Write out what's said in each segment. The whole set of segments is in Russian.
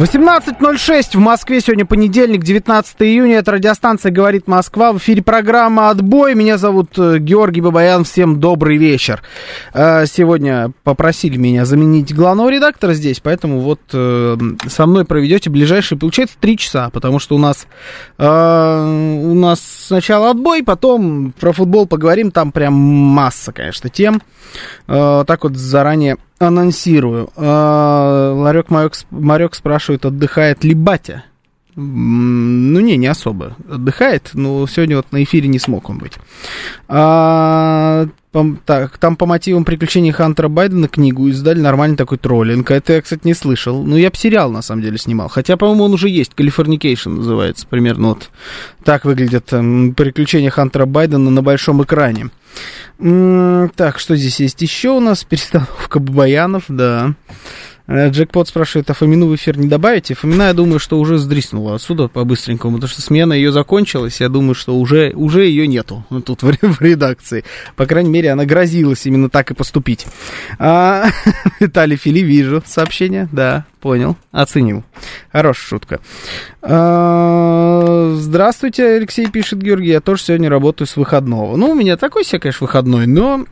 18.06 в Москве. Сегодня понедельник, 19 июня. Это радиостанция «Говорит Москва». В эфире программа «Отбой». Меня зовут Георгий Бабаян. Всем добрый вечер. Сегодня попросили меня заменить главного редактора здесь, поэтому вот со мной проведете ближайшие, получается, 3 часа, потому что у нас сначала «Отбой», потом про футбол поговорим. Там прям масса, конечно, тем. Так вот заранее анонсирую. Ларек-Марек спрашивает, отдыхает ли батя? Ну, не особо. Отдыхает, но сегодня вот на эфире не смог он быть. Так, там по мотивам приключений Хантера Байдена книгу издали, нормальный такой троллинг. Это я, кстати, не слышал. Ну, я бы сериал, на самом деле, снимал. Хотя, по-моему, он уже есть. «Калифорникейшн» называется. Примерно вот так выглядят приключения Хантера Байдена на большом экране. Так, что здесь есть еще у нас? Перестановка Бабаянов, да. Джекпот спрашивает, а Фомину в эфир не добавите? Фомина, я думаю, что уже сдриснула отсюда по-быстренькому, потому что смена ее закончилась, я думаю, что уже ее нету тут в редакции. По крайней мере, она грозилась именно так и поступить. Виталий Фили, вижу сообщение, да, понял, оценил. Хорошая шутка. Здравствуйте, Алексей пишет, Георгий, я тоже сегодня работаю с выходного. Ну, у меня такой себе, конечно, выходной, но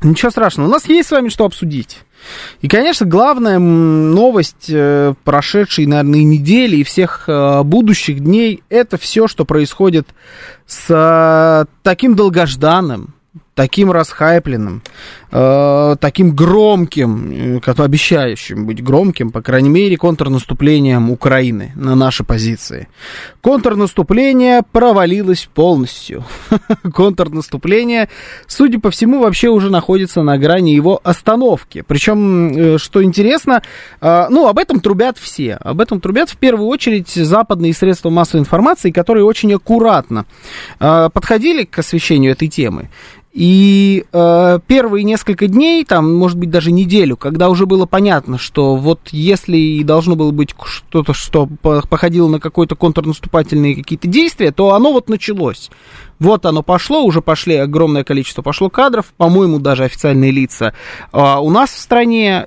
ничего страшного, у нас есть с вами что обсудить. И, конечно, главная новость прошедшей, наверное, недели и всех будущих дней – это все, что происходит с таким долгожданным, таким расхайпленным, таким громким, обещающим быть громким, по крайней мере, контрнаступлением Украины на наши позиции. Контрнаступление провалилось полностью. Контрнаступление, судя по всему, вообще уже находится на грани его остановки. Причем, что интересно, об этом трубят все. Об этом трубят в первую очередь западные средства массовой информации, которые очень аккуратно подходили к освещению этой темы. И первые несколько дней, там, может быть, даже неделю, когда уже было понятно, что вот если и должно было быть что-то, что походило на какое-то контрнаступательные какие-то действия, то оно вот началось. Вот оно пошло, уже пошли огромное количество пошло кадров, по-моему, даже официальные лица. У нас в стране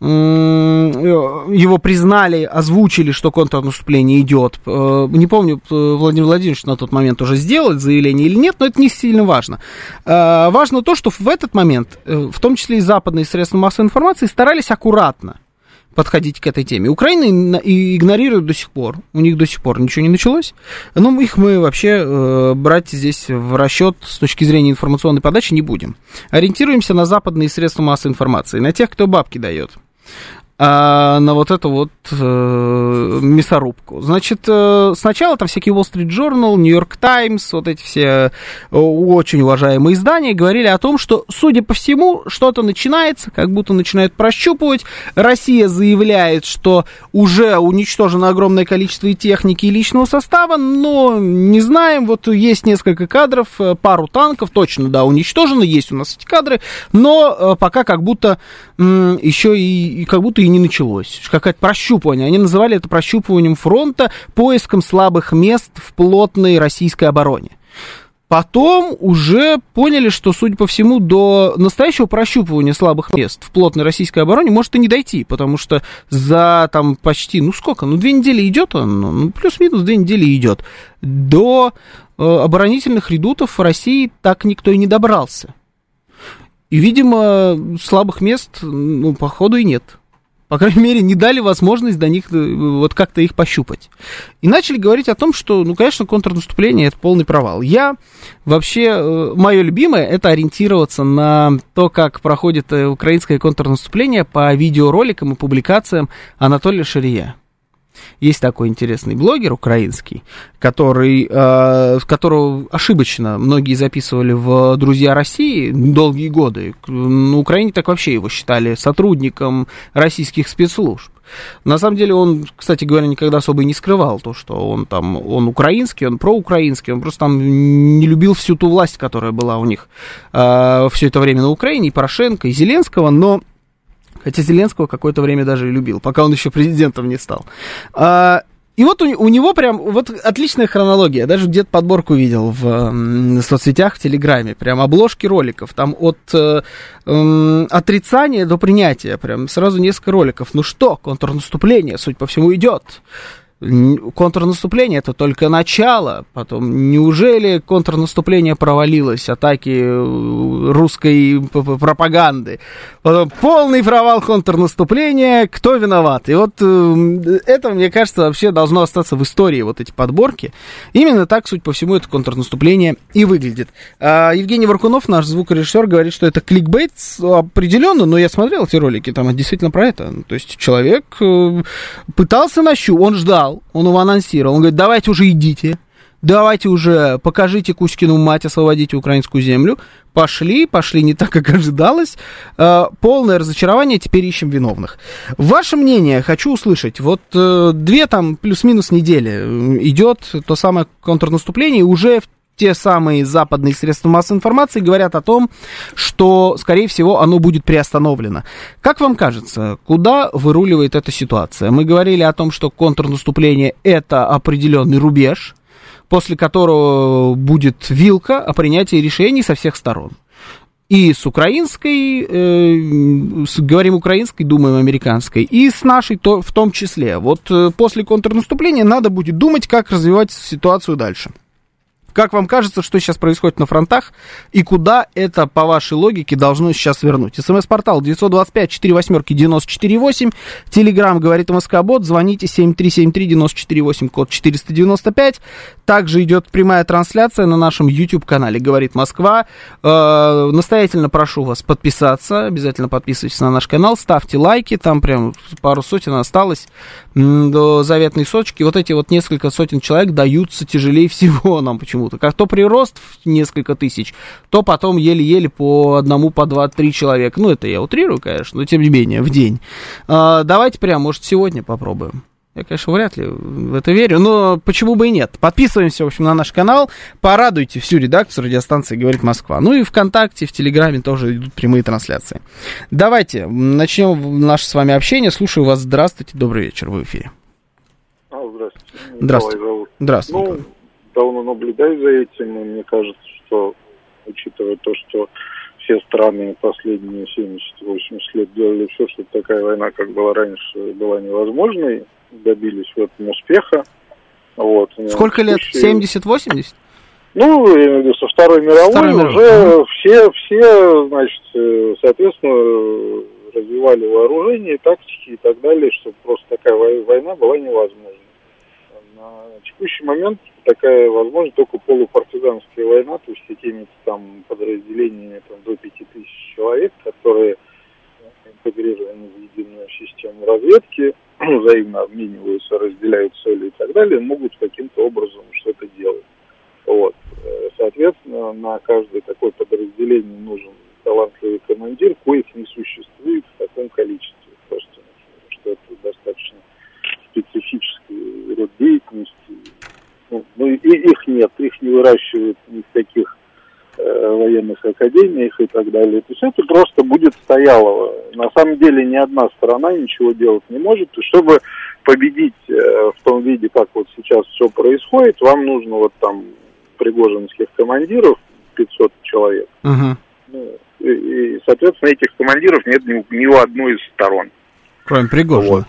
его признали, озвучили, что контрнаступление идет. Не помню, Владимир Владимирович на тот момент уже сделал это заявление или нет, но это не сильно важно. Важно то, что в этот момент, в том числе и западные средства массовой информации, старались аккуратно подходить к этой теме. Украина игнорирует до сих пор. У них до сих пор ничего не началось. Но их мы вообще брать здесь в расчет с точки зрения информационной подачи не будем. Ориентируемся на западные средства массовой информации, на тех, кто бабки дает. На вот эту вот мясорубку. Значит, сначала там всякие Wall Street Journal, New York Times, вот эти все очень уважаемые издания говорили о том, что, судя по всему, что-то начинается, как будто начинают прощупывать. Россия заявляет, что уже уничтожено огромное количество и техники, и личного состава, но не знаем, вот есть несколько кадров, пару танков, точно, да, уничтожено, есть у нас эти кадры, но пока как будто еще и как будто и не началось. Какое-то прощупывание. Они называли это прощупыванием фронта, поиском слабых мест в плотной российской обороне. Потом уже поняли, что, судя по всему, до настоящего прощупывания слабых мест в плотной российской обороне может и не дойти, потому что за там почти, 2 недели идет он, плюс-минус 2 недели идет. До оборонительных редутов в России так никто и не добрался. И, видимо, слабых мест, походу, и нет. По крайней мере, не дали возможность до них вот как-то их пощупать. И начали говорить о том, что, конечно, контрнаступление – это полный провал. Я вообще, мое любимое – это ориентироваться на то, как проходит украинское контрнаступление по видеороликам и публикациям Анатолия Ширия. Есть такой интересный блогер украинский, которого ошибочно многие записывали в «Друзья России» долгие годы. На Украине так вообще его считали сотрудником российских спецслужб. На самом деле он, кстати говоря, никогда особо и не скрывал то, что он украинский, он проукраинский, он просто там не любил всю ту власть, которая была у них все это время на Украине, и Порошенко, и Зеленского, но... Хотя Зеленского какое-то время даже и любил, пока он еще президентом не стал. И вот у него прям вот отличная хронология. Я даже где-то подборку видел в соцсетях, в Телеграме. Прям обложки роликов. Там от отрицания до принятия. Прям сразу несколько роликов. Ну что, контрнаступление, судя по всему, идет. Контрнаступление — это только начало. Потом, неужели контрнаступление провалилось? Атаки русской пропаганды. Потом полный провал контрнаступления. Кто виноват? И вот это, мне кажется, вообще должно остаться в истории, вот эти подборки. Именно так, судя по всему, это контрнаступление и выглядит. Евгений Варкунов, наш звукорежиссер, говорит, что это кликбейт определенно, но я смотрел эти ролики, там действительно про это. То есть человек пытался нащупать, он ждал. Он его анонсировал. Он говорит, давайте уже идите, давайте уже покажите Кузькину мать, освободите украинскую землю. Пошли не так, как ожидалось. Полное разочарование, теперь ищем виновных. Ваше мнение хочу услышать. Вот две там плюс-минус недели идет то самое контрнаступление, и уже те самые западные средства массовой информации говорят о том, что, скорее всего, оно будет приостановлено. Как вам кажется, куда выруливает эта ситуация? Мы говорили о том, что контрнаступление – это определенный рубеж, после которого будет вилка о принятии решений со всех сторон. И с украинской, говорим украинской, думаем американской, и с нашей в том числе. Вот после контрнаступления надо будет думать, как развивать ситуацию дальше. Как вам кажется, что сейчас происходит на фронтах и куда это, по вашей логике, должно сейчас вернуть? СМС-портал 925-48-94-8, Телеграм говорит МСК-бот, звоните 7373-94-8, код 495. Также идет прямая трансляция на нашем YouTube-канале «Говорит Москва». Настоятельно прошу вас подписаться, обязательно подписывайтесь на наш канал, ставьте лайки, там прям пару сотен осталось до заветной соточки. Вот эти вот несколько сотен человек даются тяжелее всего нам почему-то. Как то прирост в несколько тысяч, то потом еле-еле по одному, по два, три человека. Ну, это я утрирую, конечно, но тем не менее, в день. Давайте прям, может, сегодня попробуем. Я, конечно, вряд ли в это верю, но почему бы и нет. Подписываемся, в общем, на наш канал. Порадуйте всю редакцию радиостанции «Говорит Москва». Ну и ВКонтакте, в Телеграме тоже идут прямые трансляции. Давайте начнем наше с вами общение. Слушаю вас. Здравствуйте, добрый вечер, вы в эфире. Здравствуйте. Здравствуйте. Давно наблюдаю за этим, и мне кажется, что, учитывая то, что все страны последние 70-80 лет делали все, чтобы такая война, как была раньше, была невозможной, добились в этом успеха. Вот. Сколько лет? 70-80? Ну, я имею в виду, со Второй мировой уже все, значит, соответственно, развивали вооружение, тактики и так далее, чтобы просто такая война была невозможна. На текущий момент такая возможность только полупартизанская война, то есть какими-то там подразделениями там, до 5000 человек, которые интегрированы в единую систему разведки, взаимно обмениваются, разделяют цели и так далее, могут каким-то образом что-то делать. Вот. Соответственно, на каждое такое подразделение нужен талантливый командир, коих не существует в таком количестве, просто что это достаточно специфический род деятельности. Ну, их нет, их не выращивают ни в каких военных академиях и так далее. То есть это просто будет стояло. На самом деле ни одна сторона ничего делать не может. И чтобы победить в том виде, как вот сейчас все происходит, вам нужно вот там пригожинских командиров 500 человек. Uh-huh. Ну, и, соответственно, этих командиров нет ни у одной из сторон. Кроме Пригожина. Вот.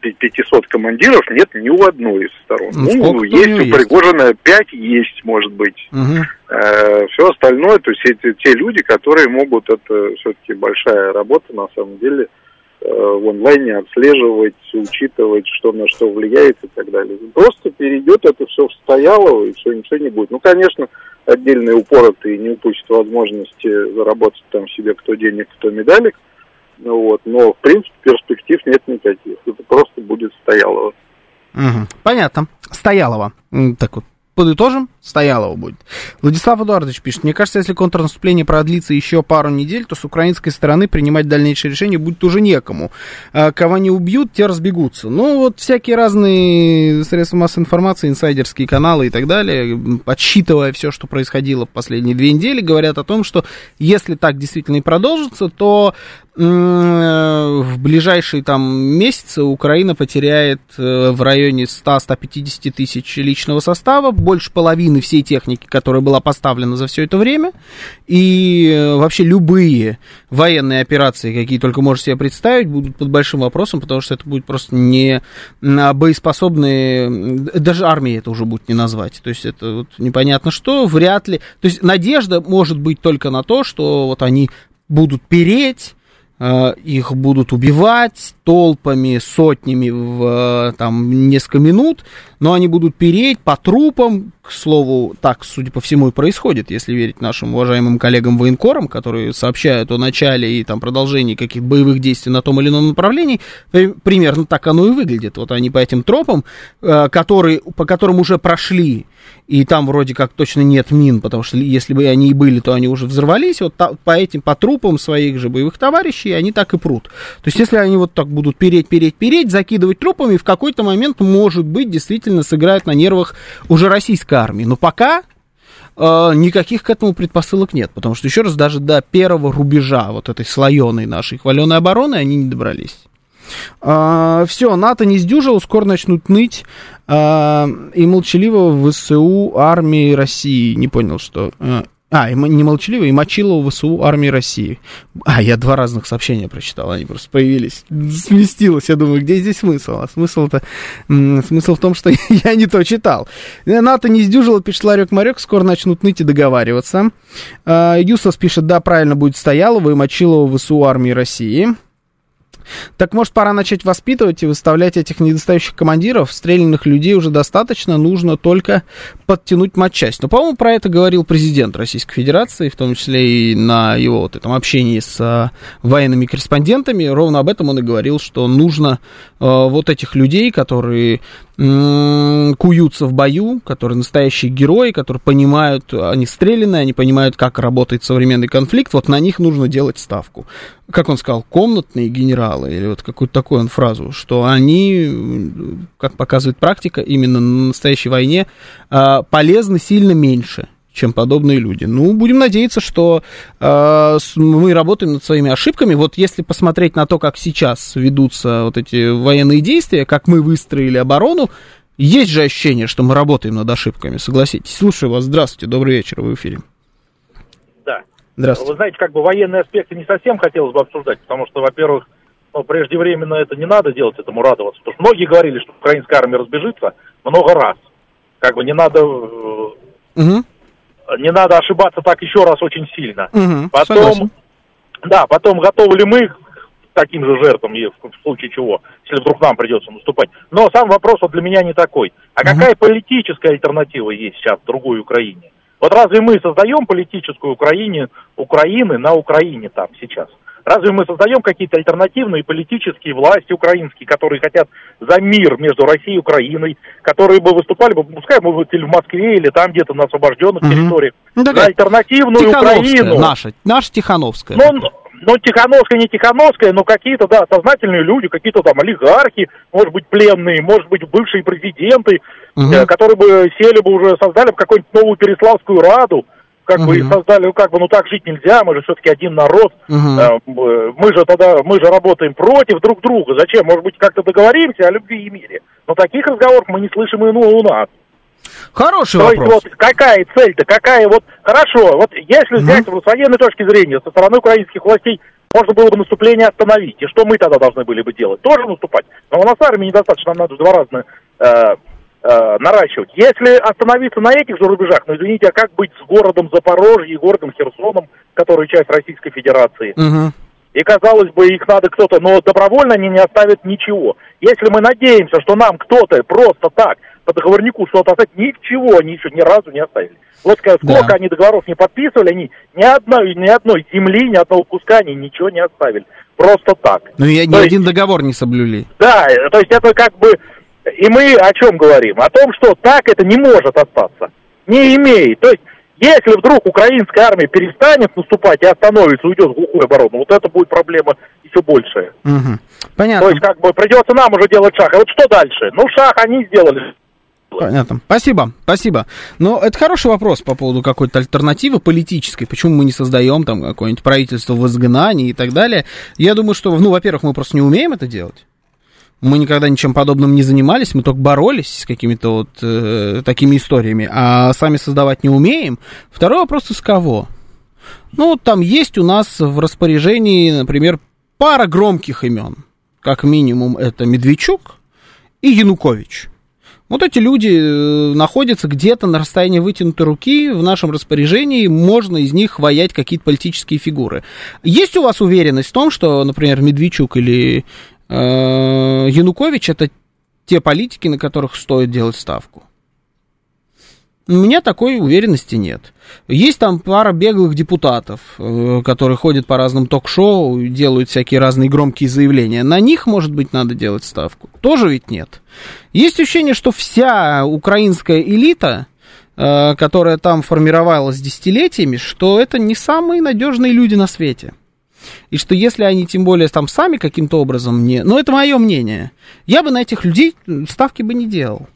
500 командиров нет ни у одной из сторон. Ну, есть у Пригожина 5, есть, может быть. Угу. Все остальное, то есть это те люди, которые могут, это все-таки большая работа, на самом деле, в онлайне отслеживать, учитывать, что на что влияет и так далее. Просто перейдет это все в стоялово, и все, ничего не будет. Ну, конечно, отдельные упоротые не упустят возможности заработать там себе кто денег, кто медалик. Вот. Но, в принципе, перспектив нет никаких. Это просто будет Стоялова. Угу. Понятно. Стоялова. Так вот. Подытожим, Стоялова будет. Владислав Эдуардович пишет: мне кажется, если контрнаступление продлится еще пару недель, то с украинской стороны принимать дальнейшие решения будет уже некому. Кого не убьют, те разбегутся. Ну, вот всякие разные средства массовой информации, инсайдерские каналы и так далее, подсчитывая все, что происходило в последние 2 недели, говорят о том, что если так действительно и продолжится, то в ближайшие там месяцы Украина потеряет в районе 100-150 тысяч личного состава, больше половины всей техники, которая была поставлена за все это время, и вообще любые военные операции, какие только можете себе представить, будут под большим вопросом, потому что это будет просто не боеспособные, даже армии это уже будет не назвать, то есть это вот непонятно что, вряд ли, то есть надежда может быть только на то, что вот они будут переть, их будут убивать толпами, сотнями в там, несколько минут, но они будут переть по трупам, к слову, так, судя по всему, и происходит, если верить нашим уважаемым коллегам-военкорам, которые сообщают о начале и там, продолжении каких-то боевых действий на том или ином направлении, примерно так оно и выглядит. Вот они по этим тропам, по которым уже прошли, и там вроде как точно нет мин, потому что если бы они и были, то они уже взорвались, вот по трупам своих же боевых товарищей они так и прут. То есть если они вот так будут переть, закидывать трупами, в какой-то момент, может быть, действительно сыграют на нервах уже российской армии. Но пока никаких к этому предпосылок нет, потому что, еще раз, даже до первого рубежа вот этой слоеной нашей хваленой обороны они не добрались. Все, НАТО не сдюжило, скоро начнут ныть, и молчаливого ВСУ армии России. Не понял, что... не молчаливо, и мочило ВСУ армии России. Я 2 разных сообщения прочитал, они просто появились. Сместилось, я думаю, где здесь смысл? А смысл в том, что я не то читал. НАТО не сдюжило, пишет Ларек-Марек, скоро начнут ныть и договариваться. Юсос пишет, да, правильно, будет Стоялова и мочило ВСУ армии России. Так, может, пора начать воспитывать и выставлять этих недостающих командиров? Стрелянных людей уже достаточно, нужно только подтянуть матчасть. Но, по-моему, про это говорил президент Российской Федерации, в том числе и на его вот этом общении с военными корреспондентами. Ровно об этом он и говорил, что нужно вот этих людей, которые куются в бою, которые настоящие герои, которые понимают, они стрелянные, они понимают, как работает современный конфликт, вот на них нужно делать ставку. Как он сказал, комнатные генералы, или вот какую-то такую он фразу, что они, как показывает практика, именно на настоящей войне полезны сильно меньше, чем подобные люди. Ну, будем надеяться, что мы работаем над своими ошибками. Вот если посмотреть на то, как сейчас ведутся вот эти военные действия, как мы выстроили оборону, есть же ощущение, что мы работаем над ошибками, согласитесь. Слушаю вас, здравствуйте, добрый вечер, вы в эфире. Да. Здравствуйте. Вы знаете, военные аспекты не совсем хотелось бы обсуждать, потому что, во-первых, преждевременно это не надо делать, этому радоваться. Потому что многие говорили, что украинская армия разбежится много раз. Не надо... Угу. Не надо ошибаться так еще раз очень сильно. Угу, потом готовы ли мы к таким же жертвам, в случае чего, если вдруг нам придется наступать. Но сам вопрос вот для меня не такой. А какая политическая альтернатива есть сейчас в другой Украине? Вот разве мы создаем политическую Украины на Украине там сейчас? Разве мы создаем какие-то альтернативные политические власти украинские, которые хотят за мир между Россией и Украиной, которые бы выступали, пускай мы были в Москве или там где-то на освобожденных территориях, за альтернативную Украину? Наша Тихановская. Ну, Тихановская, не Тихановская, но какие-то, да, сознательные люди, какие-то там олигархи, может быть, пленные, может быть, бывшие президенты, которые бы сели бы уже, создали бы какую-нибудь новую Переславскую раду, так жить нельзя, мы же все-таки один народ, мы же работаем против друг друга, зачем, может быть, как-то договоримся о любви и мире, но таких разговоров мы не слышим и у нас. Хороший вопрос. То есть, какая цель-то, хорошо, если взять с военной точки зрения, со стороны украинских властей, можно было бы наступление остановить, и что мы тогда должны были бы делать? Тоже наступать? Но у нас армии недостаточно, нам надо в 2 раза наращивать. Если остановиться на этих же рубежах, извините, а как быть с городом Запорожье и городом Херсоном, который часть Российской Федерации? И, казалось бы, их надо кто-то, но добровольно они не оставят ничего. Если мы надеемся, что нам кто-то просто так по договорнику что-то оставить, ничего они еще ни разу не оставили. Вот сколько они договоров не подписывали, они ни одной земли, ни одного куска они ничего не оставили. Просто так. Ну и ни один договор не соблюли. Да, то есть это как бы... И мы о чем говорим? О том, что так это не может остаться. Не имеет. То есть, если вдруг украинская армия перестанет наступать и остановится, уйдет в глухую оборону, вот это будет проблема еще большая. Угу. Понятно. То есть, как бы, придется нам уже делать шаг. А вот что дальше? Ну, шаг они сделали. Понятно. Спасибо. Но это хороший вопрос по поводу какой-то альтернативы политической. Почему мы не создаем там какое-нибудь правительство в изгнании и так далее? Я думаю, что, во-первых, мы просто не умеем это делать. Мы никогда ничем подобным не занимались, мы только боролись с какими-то такими историями, а сами создавать не умеем. Второй вопрос, из кого? Там есть у нас в распоряжении, например, пара громких имен. Как минимум, это Медведчук и Янукович. Вот эти люди находятся где-то на расстоянии вытянутой руки в нашем распоряжении, можно из них ваять какие-то политические фигуры. Есть у вас уверенность в том, что, например, Медведчук или... Янукович — это те политики, на которых стоит делать ставку? У меня такой уверенности нет. Есть там пара беглых депутатов, которые ходят по разным ток-шоу, делают всякие разные громкие заявления. На них, может быть, надо делать ставку? Тоже ведь нет. Есть ощущение, что вся украинская элита, которая там формировалась десятилетиями, что это не самые надежные люди на свете. И что если они, тем более, там сами каким-то образом не... это мое мнение. Я бы на этих людей ставки бы не делал.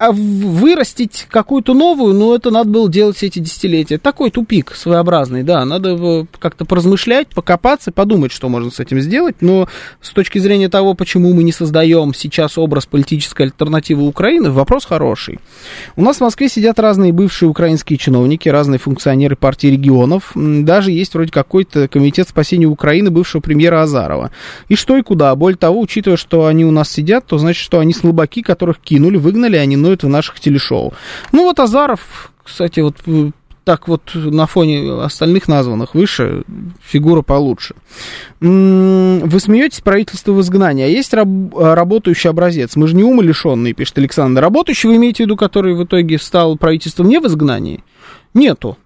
А вырастить какую-то новую, это надо было делать все эти десятилетия. Такой тупик своеобразный, да. Надо как-то поразмышлять, покопаться, подумать, что можно с этим сделать. Но с точки зрения того, почему мы не создаем сейчас образ политической альтернативы Украины, вопрос хороший. У нас в Москве сидят разные бывшие украинские чиновники, разные функционеры партии регионов. Даже есть вроде какой-то комитет спасения Украины бывшего премьера Азарова. И что и куда. Более того, учитывая, что они у нас сидят, то значит, что они слабаки, которых кинули, выгнали, они в наших телешоу. Азаров, кстати, на фоне остальных названных выше, фигура получше. Вы смеетесь, правительство в изгнании, а есть работающий образец. Мы же не умалишенные, пишет Александр. Работающий, вы имеете в виду, который в итоге стал правительством не в изгнании? Нету.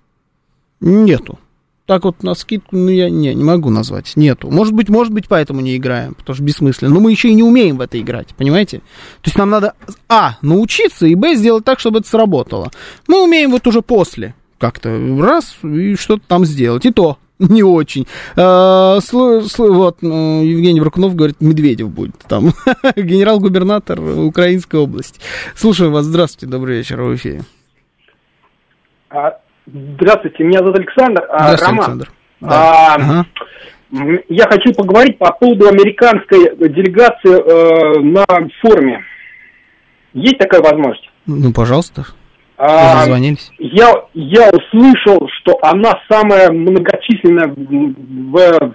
Так на скидку, я не могу назвать. Нету. Может быть, поэтому не играем, потому что бессмысленно. Но мы еще и не умеем в это играть, понимаете? То есть нам надо, научиться, и, б, сделать так, чтобы это сработало. Мы умеем уже после как-то раз и что-то там сделать. И то не очень. Евгений Варкунов говорит, Медведев будет там. Генерал-губернатор Украинской области. Слушаю вас. Здравствуйте. Добрый вечер в эфире. Здравствуйте, меня зовут Александр. Здравствуйте, Роман. Александр. Я хочу поговорить по поводу американской делегации на форуме. Есть такая возможность? Пожалуйста. Дозвонились. Я услышал, что она самая многочисленная в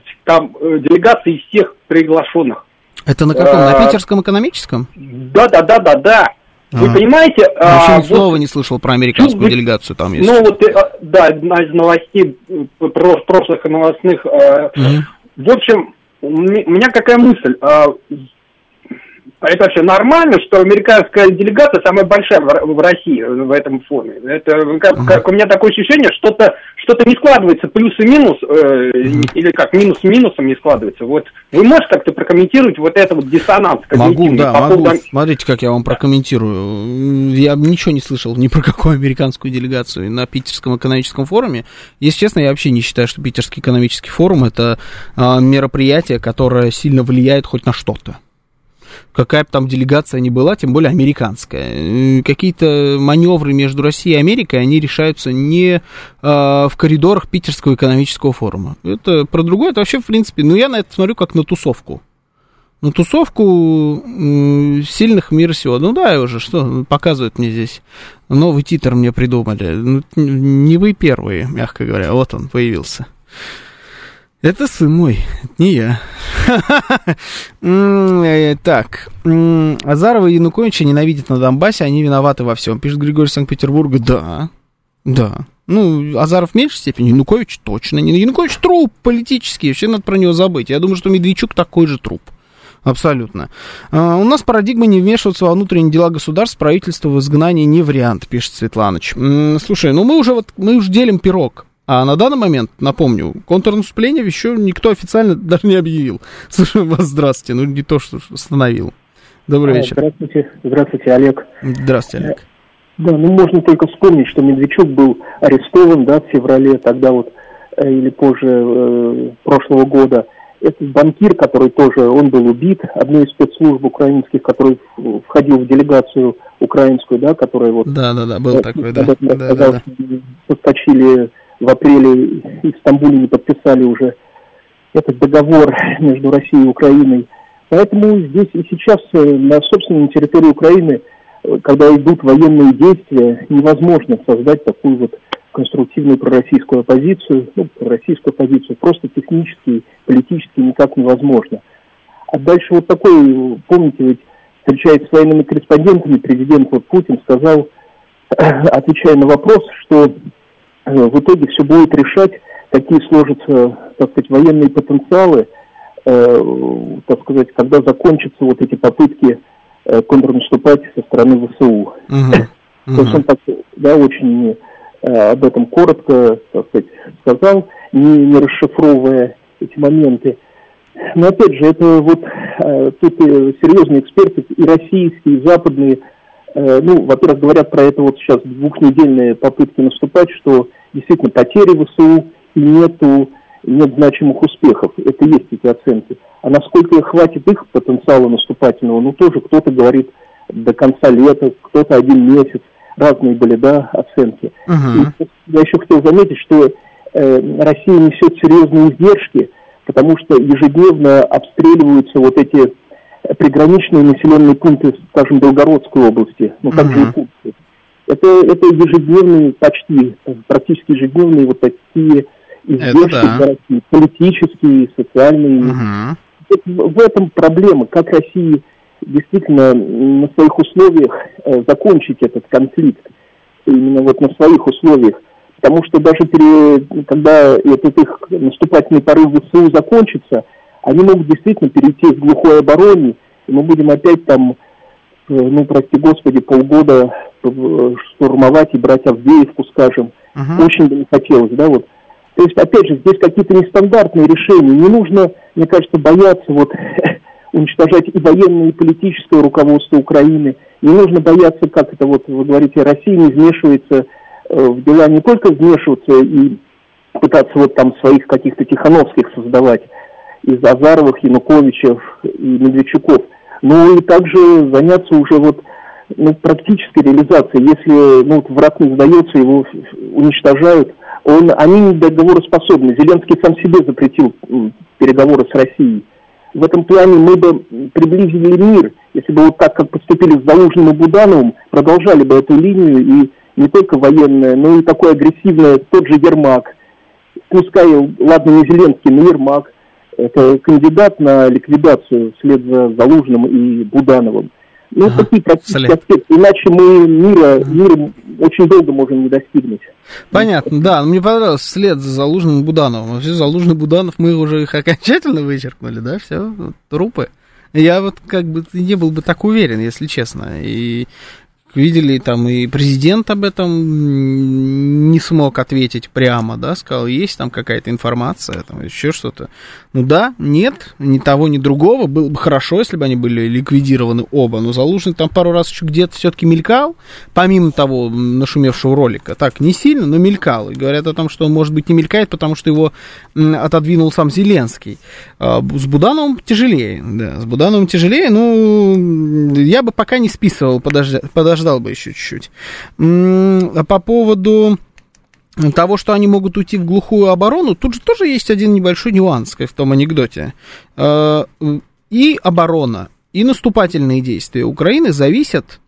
делегации из всех приглашенных. Это на каком? На питерском экономическом? Да. Вы понимаете... Вообще ни слова не слышал про американскую делегацию там. Есть. Одна из новостей, прошлых новостных. В общем, у меня какая мысль. Это вообще нормально, что американская делегация самая большая в России в этом форуме. У меня такое ощущение, что-то не складывается, плюс и минус, или как, минус с минусом не складывается. Вот. Вы можете как-то прокомментировать вот это диссонанс? Могу. Смотрите, как я вам прокомментирую. Я ничего не слышал ни про какую американскую делегацию на Питерском экономическом форуме. Если честно, я вообще не считаю, что Питерский экономический форум — это мероприятие, которое сильно влияет хоть на что-то. Какая бы там делегация ни была, тем более американская. Какие-то маневры между Россией и Америкой, они решаются не в коридорах Питерского экономического форума. Это про другое, это вообще, в принципе, я на это смотрю как на тусовку. На тусовку сильных мира сего. Что показывают мне здесь? Новый титр мне придумали. Не вы первые, мягко говоря. Вот он появился. Это сын мой, не я. Так, Азарова и Януковича ненавидят на Донбассе, они виноваты во всем, пишет Григорий из Санкт-Петербурга. Да. Азаров в меньшей степени, Янукович точно. Янукович труп политический, вообще надо про него забыть. Я думаю, что Медведчук такой же труп. Абсолютно. У нас парадигма не вмешиваться во внутренние дела государств, правительства в изгнании не вариант, пишет Светланыч. Слушай, ну мы уже делим пирог. А на данный момент, напомню, контрнаступление еще никто официально даже не объявил. Слушаю вас, здравствуйте. Ну, не то, что остановил. Добрый вечер. Здравствуйте, Олег. Здравствуйте, Олег. Да, ну можно только вспомнить, что Медведчук был арестован, да, в феврале, тогда вот, или позже прошлого года. Это банкир, который тоже, он был убит, одной из спецслужб украинских, который входил в делегацию украинскую, да, которая вот... Да, был такой, да. Когда подточили в апреле и в Стамбуле не подписали уже этот договор между Россией и Украиной. Поэтому здесь и сейчас на собственной территории Украины, когда идут военные действия, невозможно создать такую вот конструктивную пророссийскую оппозицию, просто технически, политически никак невозможно. А дальше вот такой, помните, ведь встречаясь с военными корреспондентами, президент вот Путин сказал, отвечая на вопрос, что в итоге все будет решать, какие сложатся, так сказать, военные потенциалы, так сказать, когда закончатся вот эти попытки контрнаступать со стороны ВСУ. То есть он так, да, очень об этом коротко, так сказать, сказал, не расшифровывая эти моменты. Но опять же, это вот тут серьезные эксперты, и российские, и западные, ну, во-первых, говорят про это вот сейчас двухнедельные попытки наступать, что действительно потери ВСУ и нет значимых успехов. Это есть эти оценки. А насколько хватит их потенциала наступательного, ну, тоже кто-то говорит до конца лета, кто-то один месяц. Разные были, да, оценки. И я еще хотел заметить, что Россия несет серьезные издержки, потому что ежедневно обстреливаются вот эти приграничные населенные пункты, скажем, Белгородской области, ну, также и Курской. Это ежедневные, практически ежедневные вот такие издержки, да. России, политические, социальные. В этом проблема, как России действительно на своих условиях закончить этот конфликт, именно вот на своих условиях. Потому что даже когда этот их наступательный порыв ВСУ закончится, они могут действительно перейти в глухой обороне, и мы будем опять там, ну, прости господи, полгода штурмовать и брать Авдеевку, скажем. Очень бы не хотелось, да, вот. То есть, опять же, здесь какие-то нестандартные решения. Не нужно, мне кажется, бояться вот уничтожать и военное, и политическое руководство Украины. Не нужно бояться, как это вот, вы говорите, Россия не вмешивается в дела, не только вмешиваться и пытаться вот там своих каких-то Тихановских создавать из Азаровых, Януковичев и Медведчуков, но и также заняться уже вот, ну, практической реализацией. Если, ну, враг не сдается, его уничтожают, они не договороспособны. Зеленский сам себе запретил переговоры с Россией. В этом плане мы бы приблизили мир, если бы вот так, как поступили с Залужным и Будановым, продолжали бы эту линию, и не только военное, но и такое агрессивное, тот же Ермак. Пускай, ладно, не Зеленский, но Ермак. Это кандидат на ликвидацию вслед за Залужным и Будановым. Ну, такие практические аспекты. Иначе мы мира очень долго можем не достигнуть. Понятно, да. Мне понравилось вслед за Залужным и Будановым. Вообще, Залужный и Буданов, мы уже их окончательно вычеркнули, да, все, трупы. Я вот как бы не был бы так уверен, если честно. И видели там, и президент об этом не смог ответить прямо, да, сказал, есть там какая-то информация, там еще что-то. Ну да, нет, ни того, ни другого. Было бы хорошо, если бы они были ликвидированы оба, но Залужный там пару раз еще где-то все-таки мелькал, помимо того нашумевшего ролика, так, не сильно, но мелькал. И говорят о том, что он, может быть, не мелькает, потому что его отодвинул сам Зеленский. С Будановым тяжелее, да, ну, я бы пока не списывал, подождал бы еще чуть-чуть. По поводу того, что они могут уйти в глухую оборону, тут же тоже есть один небольшой нюанс, как в том анекдоте. И оборона, и наступательные действия Украины зависят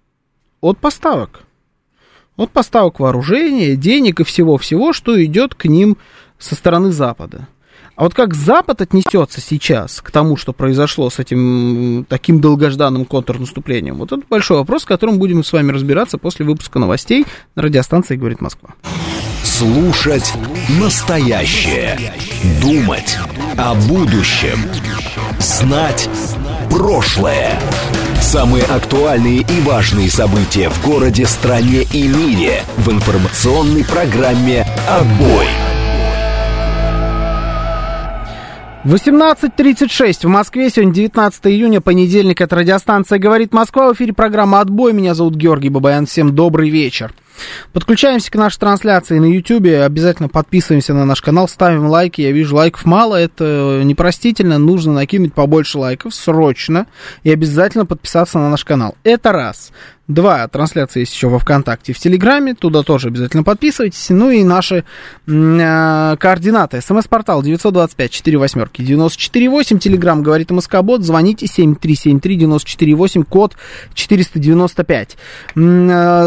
от поставок. От поставок вооружения, денег и всего-всего, что идет к ним со стороны Запада. А вот как Запад отнесется сейчас к тому, что произошло с этим таким долгожданным контрнаступлением, вот это большой вопрос, с которым будем с вами разбираться после выпуска новостей на радиостанции «Говорит Москва». Слушать настоящее, думать о будущем, знать Прошлое. Самые актуальные и важные события в городе, стране и мире в информационной программе «Отбой». 18:36 в Москве, сегодня 19 июня, понедельник, это радиостанция «Говорит Москва», в эфире программа «Отбой», меня зовут Георгий Бабаян, всем добрый вечер. Подключаемся к нашей трансляции на YouTube, обязательно подписываемся на наш канал, ставим лайки, я вижу, лайков мало, это непростительно, нужно накинуть побольше лайков, срочно, и обязательно подписаться на наш канал, это раз. Два, трансляции есть еще во ВКонтакте и в Телеграме, туда тоже обязательно подписывайтесь. Ну и наши координаты. СМС-портал 925-48-94-8, Телеграм говорит Москобот, звоните 7373-94-8, код 495.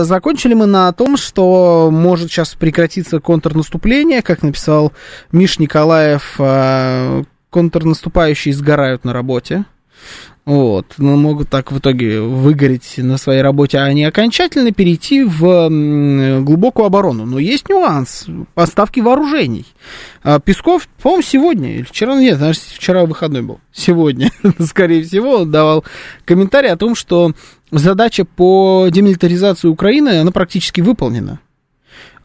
Закончили мы на том, что может сейчас прекратиться контрнаступление, как написал Миш Николаев, контрнаступающие сгорают на работе. Вот, но могут так в итоге выгореть на своей работе, а не окончательно перейти в глубокую оборону. Но есть нюанс поставки вооружений. Песков, по-моему, сегодня или вчера, нет, даже вчера выходной был, сегодня, скорее всего, он давал комментарий о том, что задача по демилитаризации Украины, она практически выполнена.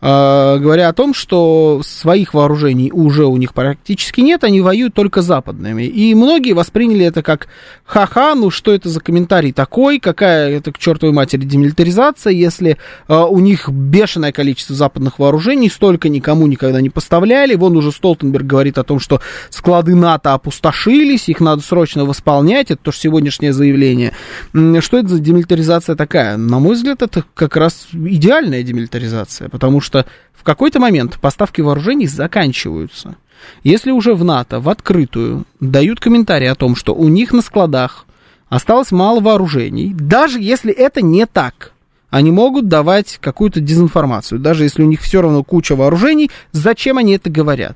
Говоря о том, что своих вооружений уже у них практически нет, они воюют только западными. И многие восприняли это как ха-ха, ну что это за комментарий такой, какая это к чертовой матери демилитаризация, если у них бешеное количество западных вооружений, столько никому никогда не поставляли. Вон уже Столтенберг говорит о том, что склады НАТО опустошились, их надо срочно восполнять, это тоже сегодняшнее заявление. Что это за демилитаризация такая? На мой взгляд, это как раз идеальная демилитаризация, потому что в какой-то момент поставки вооружений заканчиваются. Если уже в НАТО в открытую дают комментарии о том, что у них на складах осталось мало вооружений, даже если это не так, они могут давать какую-то дезинформацию, даже если у них все равно куча вооружений, зачем они это говорят?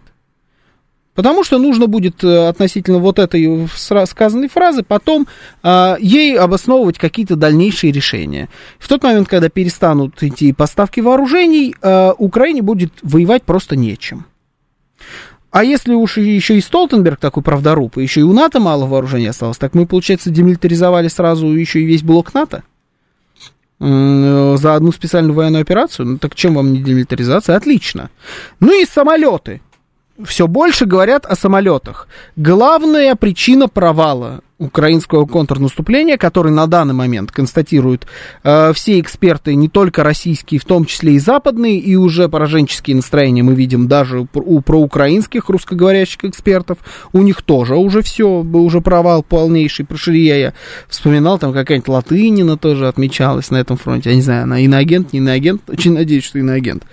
Потому что нужно будет относительно вот этой сказанной фразы потом ей обосновывать какие-то дальнейшие решения. В тот момент, когда перестанут идти поставки вооружений, Украине будет воевать просто нечем. А если уж еще и Столтенберг такой правдоруб, и еще и у НАТО мало вооружений осталось, так мы, получается, демилитаризовали сразу еще и весь блок НАТО за одну специальную военную операцию? Ну так чем вам не демилитаризация? Отлично. Ну и самолеты. Все больше говорят о самолетах. Главная причина провала украинского контрнаступления, который на данный момент констатируют все эксперты, не только российские, в том числе и западные, и уже пораженческие настроения мы видим даже у проукраинских русскоговорящих экспертов. У них тоже уже все, уже провал полнейший. Про Ширия я вспоминал, там какая-нибудь Латынина тоже отмечалась на этом фронте. Я не знаю, она иноагент, не иноагент. Очень надеюсь, что иноагент.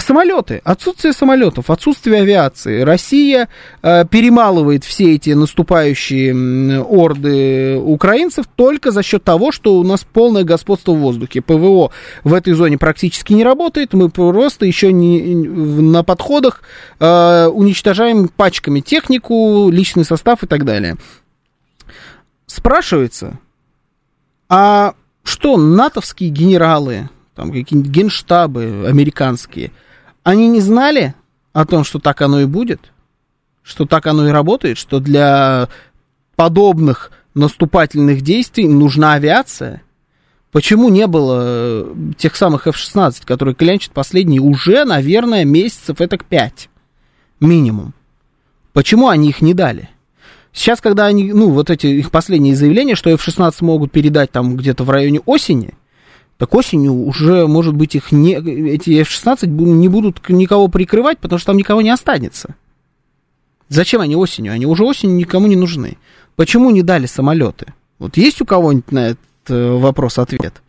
Самолеты, отсутствие самолетов, отсутствие авиации. Россия перемалывает все эти наступающие орды украинцев только за счет того, что у нас полное господство в воздухе. ПВО в этой зоне практически не работает. Мы просто еще не, на подходах уничтожаем пачками технику, личный состав и так далее. Спрашивается, а что натовские генералы, там какие-нибудь генштабы американские, они не знали о том, что так оно и будет, что так оно и работает, что для подобных наступательных действий нужна авиация? Почему не было тех самых F-16, которые клянчат последние уже, наверное, месяцев этак 5 минимум? Почему они их не дали? Сейчас, когда они, вот эти их последние заявления, что F-16 могут передать там где-то в районе осени, так осенью уже, может быть, эти F-16 не будут никого прикрывать, потому что там никого не останется. Зачем они осенью? Они уже осенью никому не нужны. Почему не дали самолеты? Вот есть у кого-нибудь на этот вопрос ответ?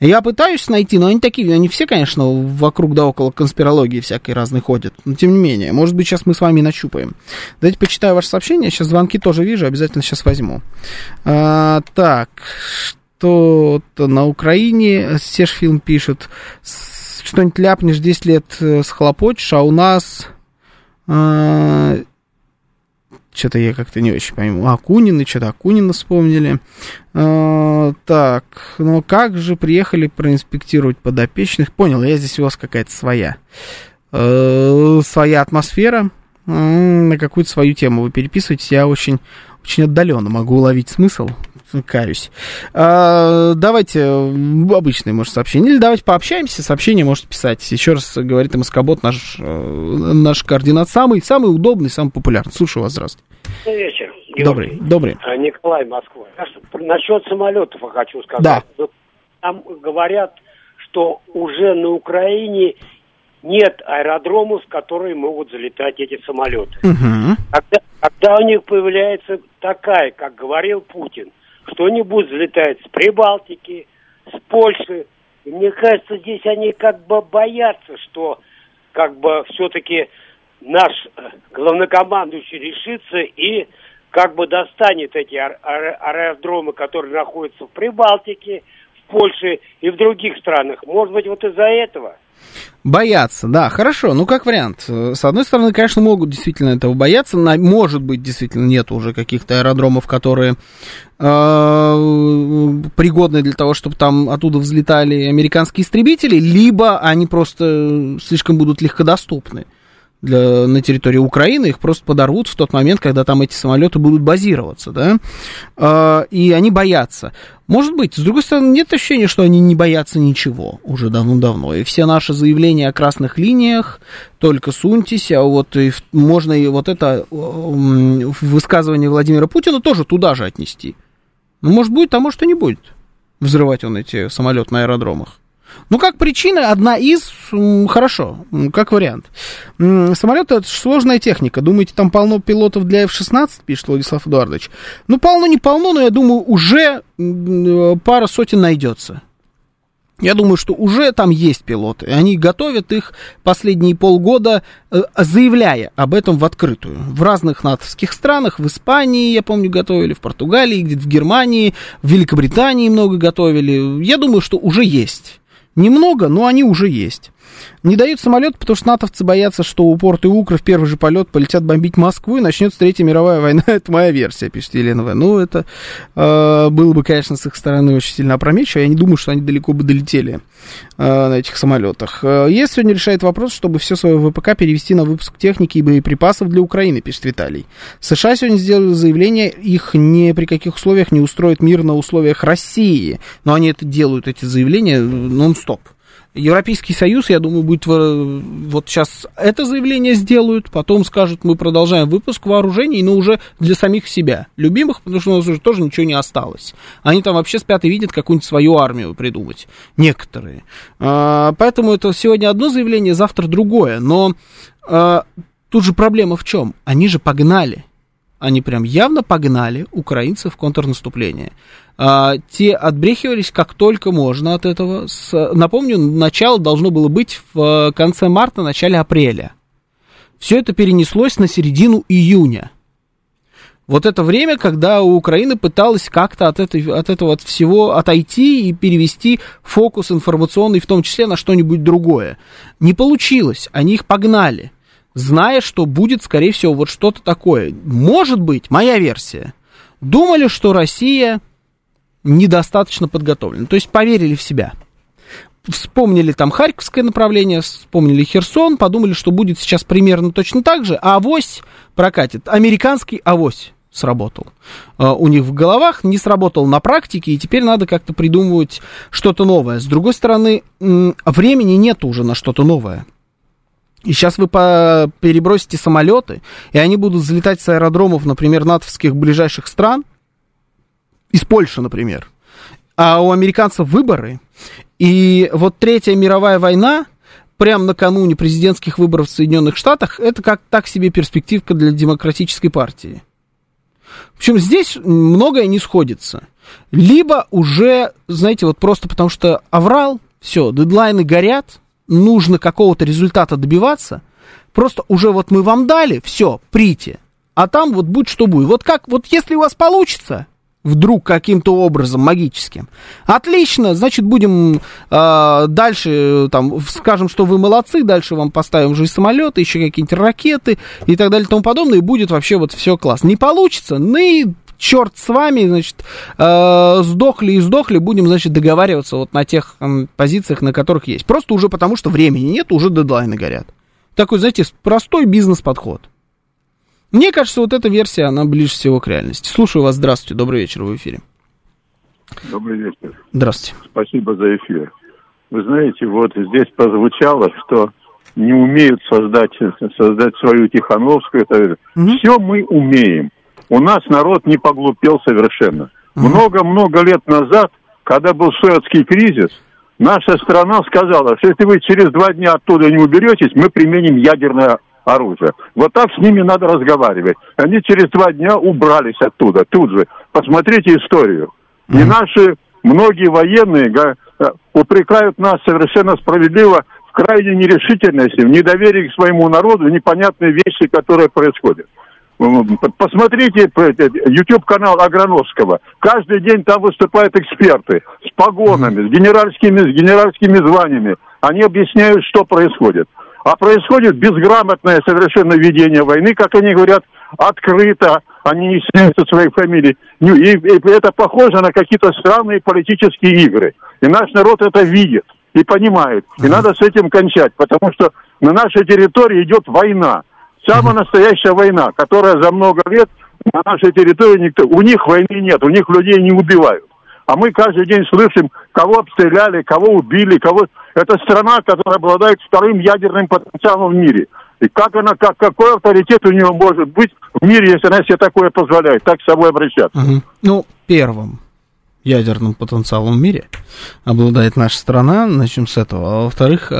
Я пытаюсь найти, но они такие, они все, конечно, вокруг да около конспирологии всякой разной ходят. Но тем не менее, может быть, сейчас мы с вами нащупаем. Давайте почитаю ваше сообщение. Сейчас звонки тоже вижу, обязательно сейчас возьму. Так... Что-то на Украине, Сешфильм пишет, что-нибудь ляпнешь, 10 лет схлопочешь, а у нас... Что-то я как-то не очень пойму. Акунина вспомнили. Так, ну как же приехали проинспектировать подопечных? Понял, я здесь у вас какая-то своя атмосфера. На какую-то свою тему вы переписываетесь. Я очень Очень отдаленно могу уловить смысл. Каюсь. Давайте обычное, может, сообщение. Или давайте пообщаемся. Сообщение можете писать. Еще раз говорит Москобот, наш координат самый удобный, самый популярный. Слушаю вас, здравствуйте. Добрый вечер. Добрый. Николай, Москва. Насчет самолетов я хочу сказать. Да. Там говорят, что уже на Украине нет аэродромов, в которые могут залетать эти самолеты. Угу. Когда у них появляется такая, как говорил Путин, кто-нибудь взлетает с Прибалтики, с Польши. И мне кажется, здесь они как бы боятся, что как бы все-таки наш главнокомандующий решится и как бы достанет эти аэродромы, которые находятся в Прибалтике, в Польше и в других странах. Может быть, вот из-за этого... Боятся, да, хорошо, ну как вариант. С одной стороны, конечно, могут действительно этого бояться. Может быть, действительно нет уже каких-то аэродромов, которые пригодны для того, чтобы там оттуда взлетали американские истребители. Либо они просто слишком будут легкодоступны на территории Украины, их просто подорвут в тот момент, когда там эти самолеты будут базироваться, да, и они боятся. Может быть, с другой стороны, нет ощущения, что они не боятся ничего уже давно-давно, и все наши заявления о красных линиях, только суньтесь, а вот и можно и вот это высказывание Владимира Путина тоже туда же отнести. Ну, может, будет, а может и не будет взрывать он эти самолеты на аэродромах. Ну, как причина, одна из, хорошо, как вариант. Самолеты — это сложная техника. Думаете, там полно пилотов для F-16, пишет Владислав Эдуардович? Ну, полно, не полно, но я думаю, уже пара сотен найдется. Я думаю, что уже там есть пилоты. Они готовят их последние полгода, заявляя об этом в открытую. В разных натовских странах, в Испании, я помню, готовили, в Португалии, где-то в Германии, в Великобритании много готовили. Я думаю, что уже есть. Немного, но они уже есть. Не дают самолет, потому что натовцы боятся, что упорт и укры в первый же полет полетят бомбить Москву и начнется Третья мировая война. Это моя версия, пишет Елена В. Ну, это было бы, конечно, с их стороны очень сильно опрометчиво. Я не думаю, что они далеко бы долетели на этих самолетах. ЕС сегодня решает вопрос, чтобы все свое ВПК перевести на выпуск техники и боеприпасов для Украины, пишет Виталий. США сегодня сделали заявление, их ни при каких условиях не устроит мир на условиях России. Но они это делают, эти заявления, нон-стоп. Европейский Союз, я думаю, будет вот сейчас это заявление сделают, потом скажут, мы продолжаем выпуск вооружений, но уже для самих себя, любимых, потому что у нас уже тоже ничего не осталось. Они там вообще спят и видят какую-нибудь свою армию придумать, некоторые. Поэтому это сегодня одно заявление, завтра другое, но тут же проблема в чем? Они же погнали. Они прям явно погнали украинцев в контрнаступление. Те отбрехивались как только можно от этого. Напомню, начало должно было быть в конце марта, начале апреля. Все это перенеслось на середину июня. Вот это время, когда Украина пыталась как-то от этого всего отойти и перевести фокус информационный, в том числе на что-нибудь другое. Не получилось, они их погнали. Зная, что будет, скорее всего, вот что-то такое. Может быть, моя версия. Думали, что Россия недостаточно подготовлена. То есть поверили в себя. Вспомнили там Харьковское направление, вспомнили Херсон, подумали, что будет сейчас примерно точно так же, а авось прокатит. Американский авось сработал. У них в головах не сработал на практике, и теперь надо как-то придумывать что-то новое. С другой стороны, времени нет уже на что-то новое. И сейчас вы перебросите самолеты, и они будут залетать с аэродромов, например, натовских ближайших стран, из Польши, например. А у американцев выборы. И вот Третья мировая война, прямо накануне президентских выборов в Соединенных Штатах, это как так себе перспективка для демократической партии. Причем здесь многое не сходится. Либо уже, знаете, вот просто потому что оврал, все, дедлайны горят, нужно какого-то результата добиваться, просто уже вот мы вам дали, все, прите, а там вот будь что будет. Вот как, вот если у вас получится, вдруг каким-то образом магическим, отлично, значит, будем дальше, там, скажем, что вы молодцы, дальше вам поставим уже и самолеты, еще какие-нибудь ракеты и так далее и тому подобное, и будет вообще вот все классно. Не получится, ну и черт с вами, значит, сдохли, будем, значит, договариваться вот на тех позициях, на которых есть. Просто уже потому, что времени нет, уже дедлайны горят. Такой, знаете, простой бизнес-подход. Мне кажется, вот эта версия, она ближе всего к реальности. Слушаю вас. Здравствуйте. Добрый вечер. Вы в эфире. Добрый вечер. Здравствуйте. Спасибо за эфир. Вы знаете, вот здесь прозвучало, что не умеют создать свою Тихановскую. Mm-hmm. Все мы умеем. У нас народ не поглупел совершенно. Mm-hmm. Много-много лет назад, когда был Суэцкий кризис, наша страна сказала, что если вы через 2 дня оттуда не уберетесь, мы применим ядерное оружие. Вот так с ними надо разговаривать. Они через 2 дня убрались оттуда, тут же. Посмотрите историю. И наши многие военные упрекают нас совершенно справедливо в крайней нерешительности, в недоверии к своему народу, непонятные вещи, которые происходят. Посмотрите YouTube-канал Аграновского. Каждый день там выступают эксперты с погонами, с генеральскими званиями. Они объясняют, что происходит. А происходит безграмотное совершенно ведение войны, как они говорят, открыто. Они не сняются своих фамилий. И это похоже на какие-то странные политические игры. И наш народ это видит и понимает. И надо с этим кончать, потому что на нашей территории идет война. Самая настоящая война, которая за много лет на нашей территории никто... У них войны нет, у них людей не убивают. А мы каждый день слышим, кого обстреляли, кого убили, кого... Это страна, которая обладает 2-м ядерным потенциалом в мире. И как она, какой авторитет у нее может быть в мире, если она себе такое позволяет, так с собой обращаться? Угу. Ну, первым ядерным потенциалом в мире обладает наша страна, начнем с этого. А во-вторых,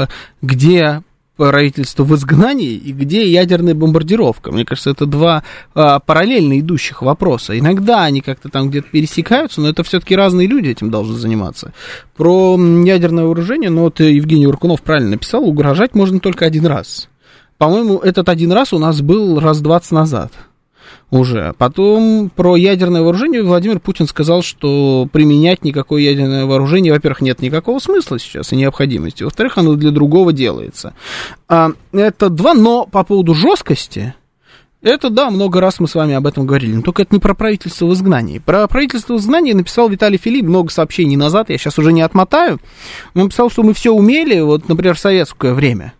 где правительство в изгнании и где ядерная бомбардировка? Мне кажется, это два параллельно идущих вопроса. Иногда они как-то там где-то пересекаются, но это все-таки разные люди этим должны заниматься. Про ядерное вооружение, ну вот Евгений Варкунов правильно написал, угрожать можно только 1 раз. По-моему, этот 1 раз у нас был раз 20 назад уже. Потом про ядерное вооружение Владимир Путин сказал, что применять никакое ядерное вооружение, во-первых, нет никакого смысла сейчас и необходимости. Во-вторых, оно для другого делается. Это 2, но по поводу жесткости... Это, да, много раз мы с вами об этом говорили, но только это не про правительство в изгнании. Про правительство в изгнании написал Виталий Филипп много сообщений назад, я сейчас уже не отмотаю. Он написал, что мы все умели, вот, например, в советское время.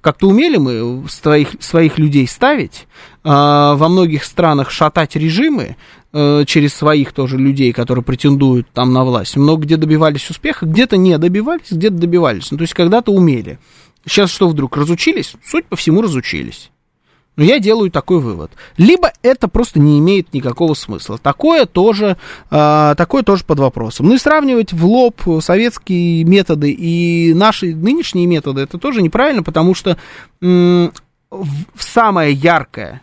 Как-то умели мы своих людей ставить, во многих странах шатать режимы через своих тоже людей, которые претендуют там на власть. Много где добивались успеха, где-то не добивались, где-то добивались. Ну, то есть когда-то умели. Сейчас что вдруг, разучились? Суть по всему, разучились. Но я делаю такой вывод. Либо это просто не имеет никакого смысла. Такое тоже под вопросом. Ну и сравнивать в лоб советские методы и наши нынешние методы, это тоже неправильно, потому что самая яркая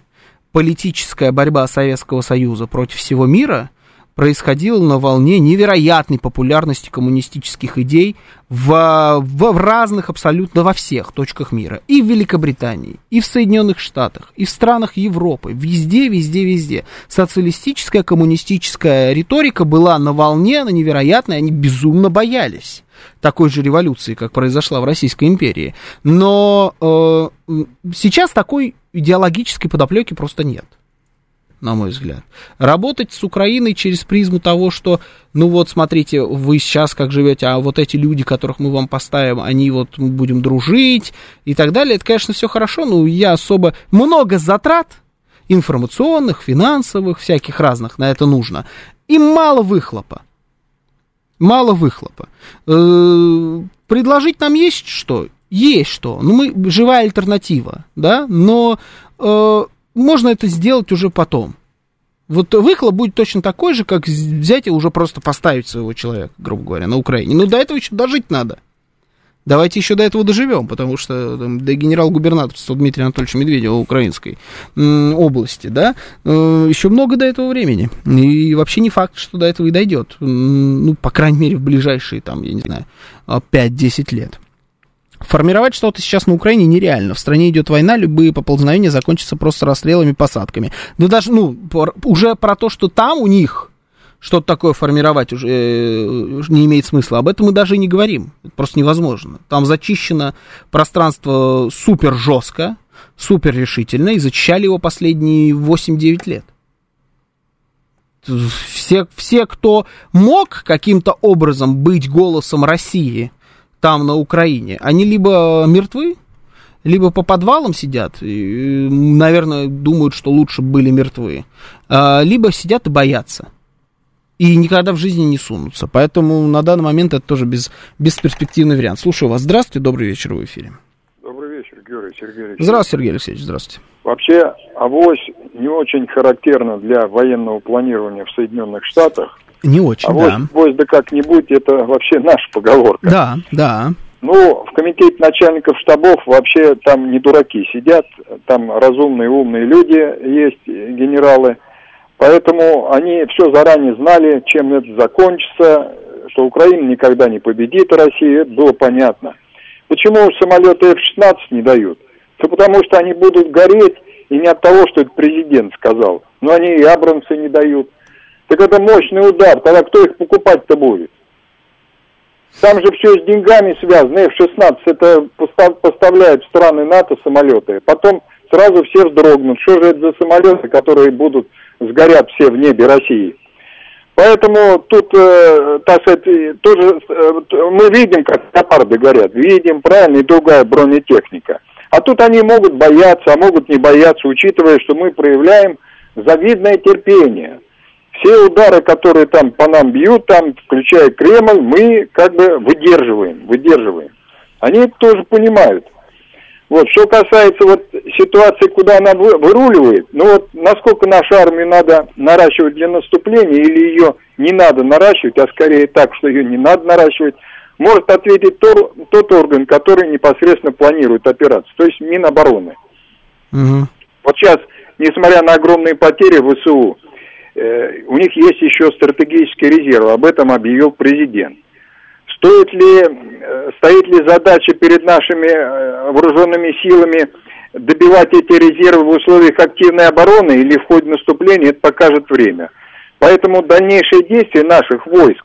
политическая борьба Советского Союза против всего мира происходило на волне невероятной популярности коммунистических идей в разных, абсолютно во всех точках мира. И в Великобритании, и в Соединенных Штатах, и в странах Европы. Везде, везде, везде. Социалистическая, коммунистическая риторика была на волне, она невероятная, они безумно боялись такой же революции, как произошла в Российской империи. Но сейчас такой идеологической подоплеки просто нет. На мой взгляд. Работать с Украиной через призму того, что, ну вот, смотрите, вы сейчас как живете, а вот эти люди, которых мы вам поставим, они вот, мы будем дружить и так далее, это, конечно, все хорошо, но я особо... Много затрат информационных, финансовых, всяких разных на это нужно. И мало выхлопа. Предложить нам есть что? Есть что. Ну, мы живая альтернатива, да, но... Можно это сделать уже потом. Вот выхлоп будет точно такой же, как взять и уже просто поставить своего человека, грубо говоря, на Украине. Но до этого еще дожить надо. Давайте еще до этого доживем, потому что да, генерал-губернаторство Дмитрия Анатольевича Медведева Украинской области, да, еще много до этого времени. И вообще не факт, что до этого и дойдет. Ну, по крайней мере, в ближайшие, там, я не знаю, 5-10 лет. Формировать что-то сейчас на Украине нереально. В стране идет война, любые поползновения закончатся просто расстрелами, посадками. Да даже, уже про то, что там у них что-то такое формировать уже не имеет смысла. Об этом мы даже и не говорим. Это просто невозможно. Там зачищено пространство супер жестко, супер решительно, и зачищали его последние 8-9 лет. Все, кто мог каким-то образом быть голосом России там, на Украине, они либо мертвы, либо по подвалам сидят, и, наверное, думают, что лучше были мертвы, либо сидят и боятся. И никогда в жизни не сунутся. Поэтому на данный момент это тоже бесперспективный вариант. Слушаю вас. Здравствуйте, добрый вечер, в эфире. Добрый вечер, Георгий Сергеевич. Здравствуйте, Сергей Алексеевич, здравствуйте. Вообще, авось не очень характерно для военного планирования в Соединенных Штатах. Не очень, авось, да. Авось да как-нибудь, это вообще наша поговорка. Да, да. Ну, в комитете начальников штабов вообще там не дураки сидят, там разумные, умные люди есть, генералы. Поэтому они все заранее знали, чем это закончится, что Украина никогда не победит Россию, это было понятно. Почему самолеты F-16 не дают? Да потому что они будут гореть, и не от того, что это президент сказал, но они и абрамсы не дают. Так это мощный удар, тогда кто их покупать-то будет? Там же все с деньгами связано, F-16 это поставляют в страны НАТО самолеты, потом сразу все вздрогнут, что же это за самолеты, которые будут... сгорят все в небе России. Поэтому тут, так сказать, тоже мы видим, как леопарды горят, видим, правильно, и другая бронетехника. А тут они могут бояться, а могут не бояться, учитывая, что мы проявляем завидное терпение. Все удары, которые там по нам бьют, там, включая Кремль, мы как бы выдерживаем. Они это тоже понимают. Вот, что касается вот ситуации, куда она выруливает, ну вот насколько нашу армию надо наращивать для наступления, или ее не надо наращивать, а скорее так, что ее не надо наращивать, может ответить тот орган, который непосредственно планирует операцию, то есть Минобороны. Угу. Вот сейчас, несмотря на огромные потери в ВСУ, у них есть еще стратегические резервы, об этом объявил президент. Стоит ли задача перед нашими вооруженными силами добивать эти резервы в условиях активной обороны или в ходе наступления, это покажет время. Поэтому дальнейшие действия наших войск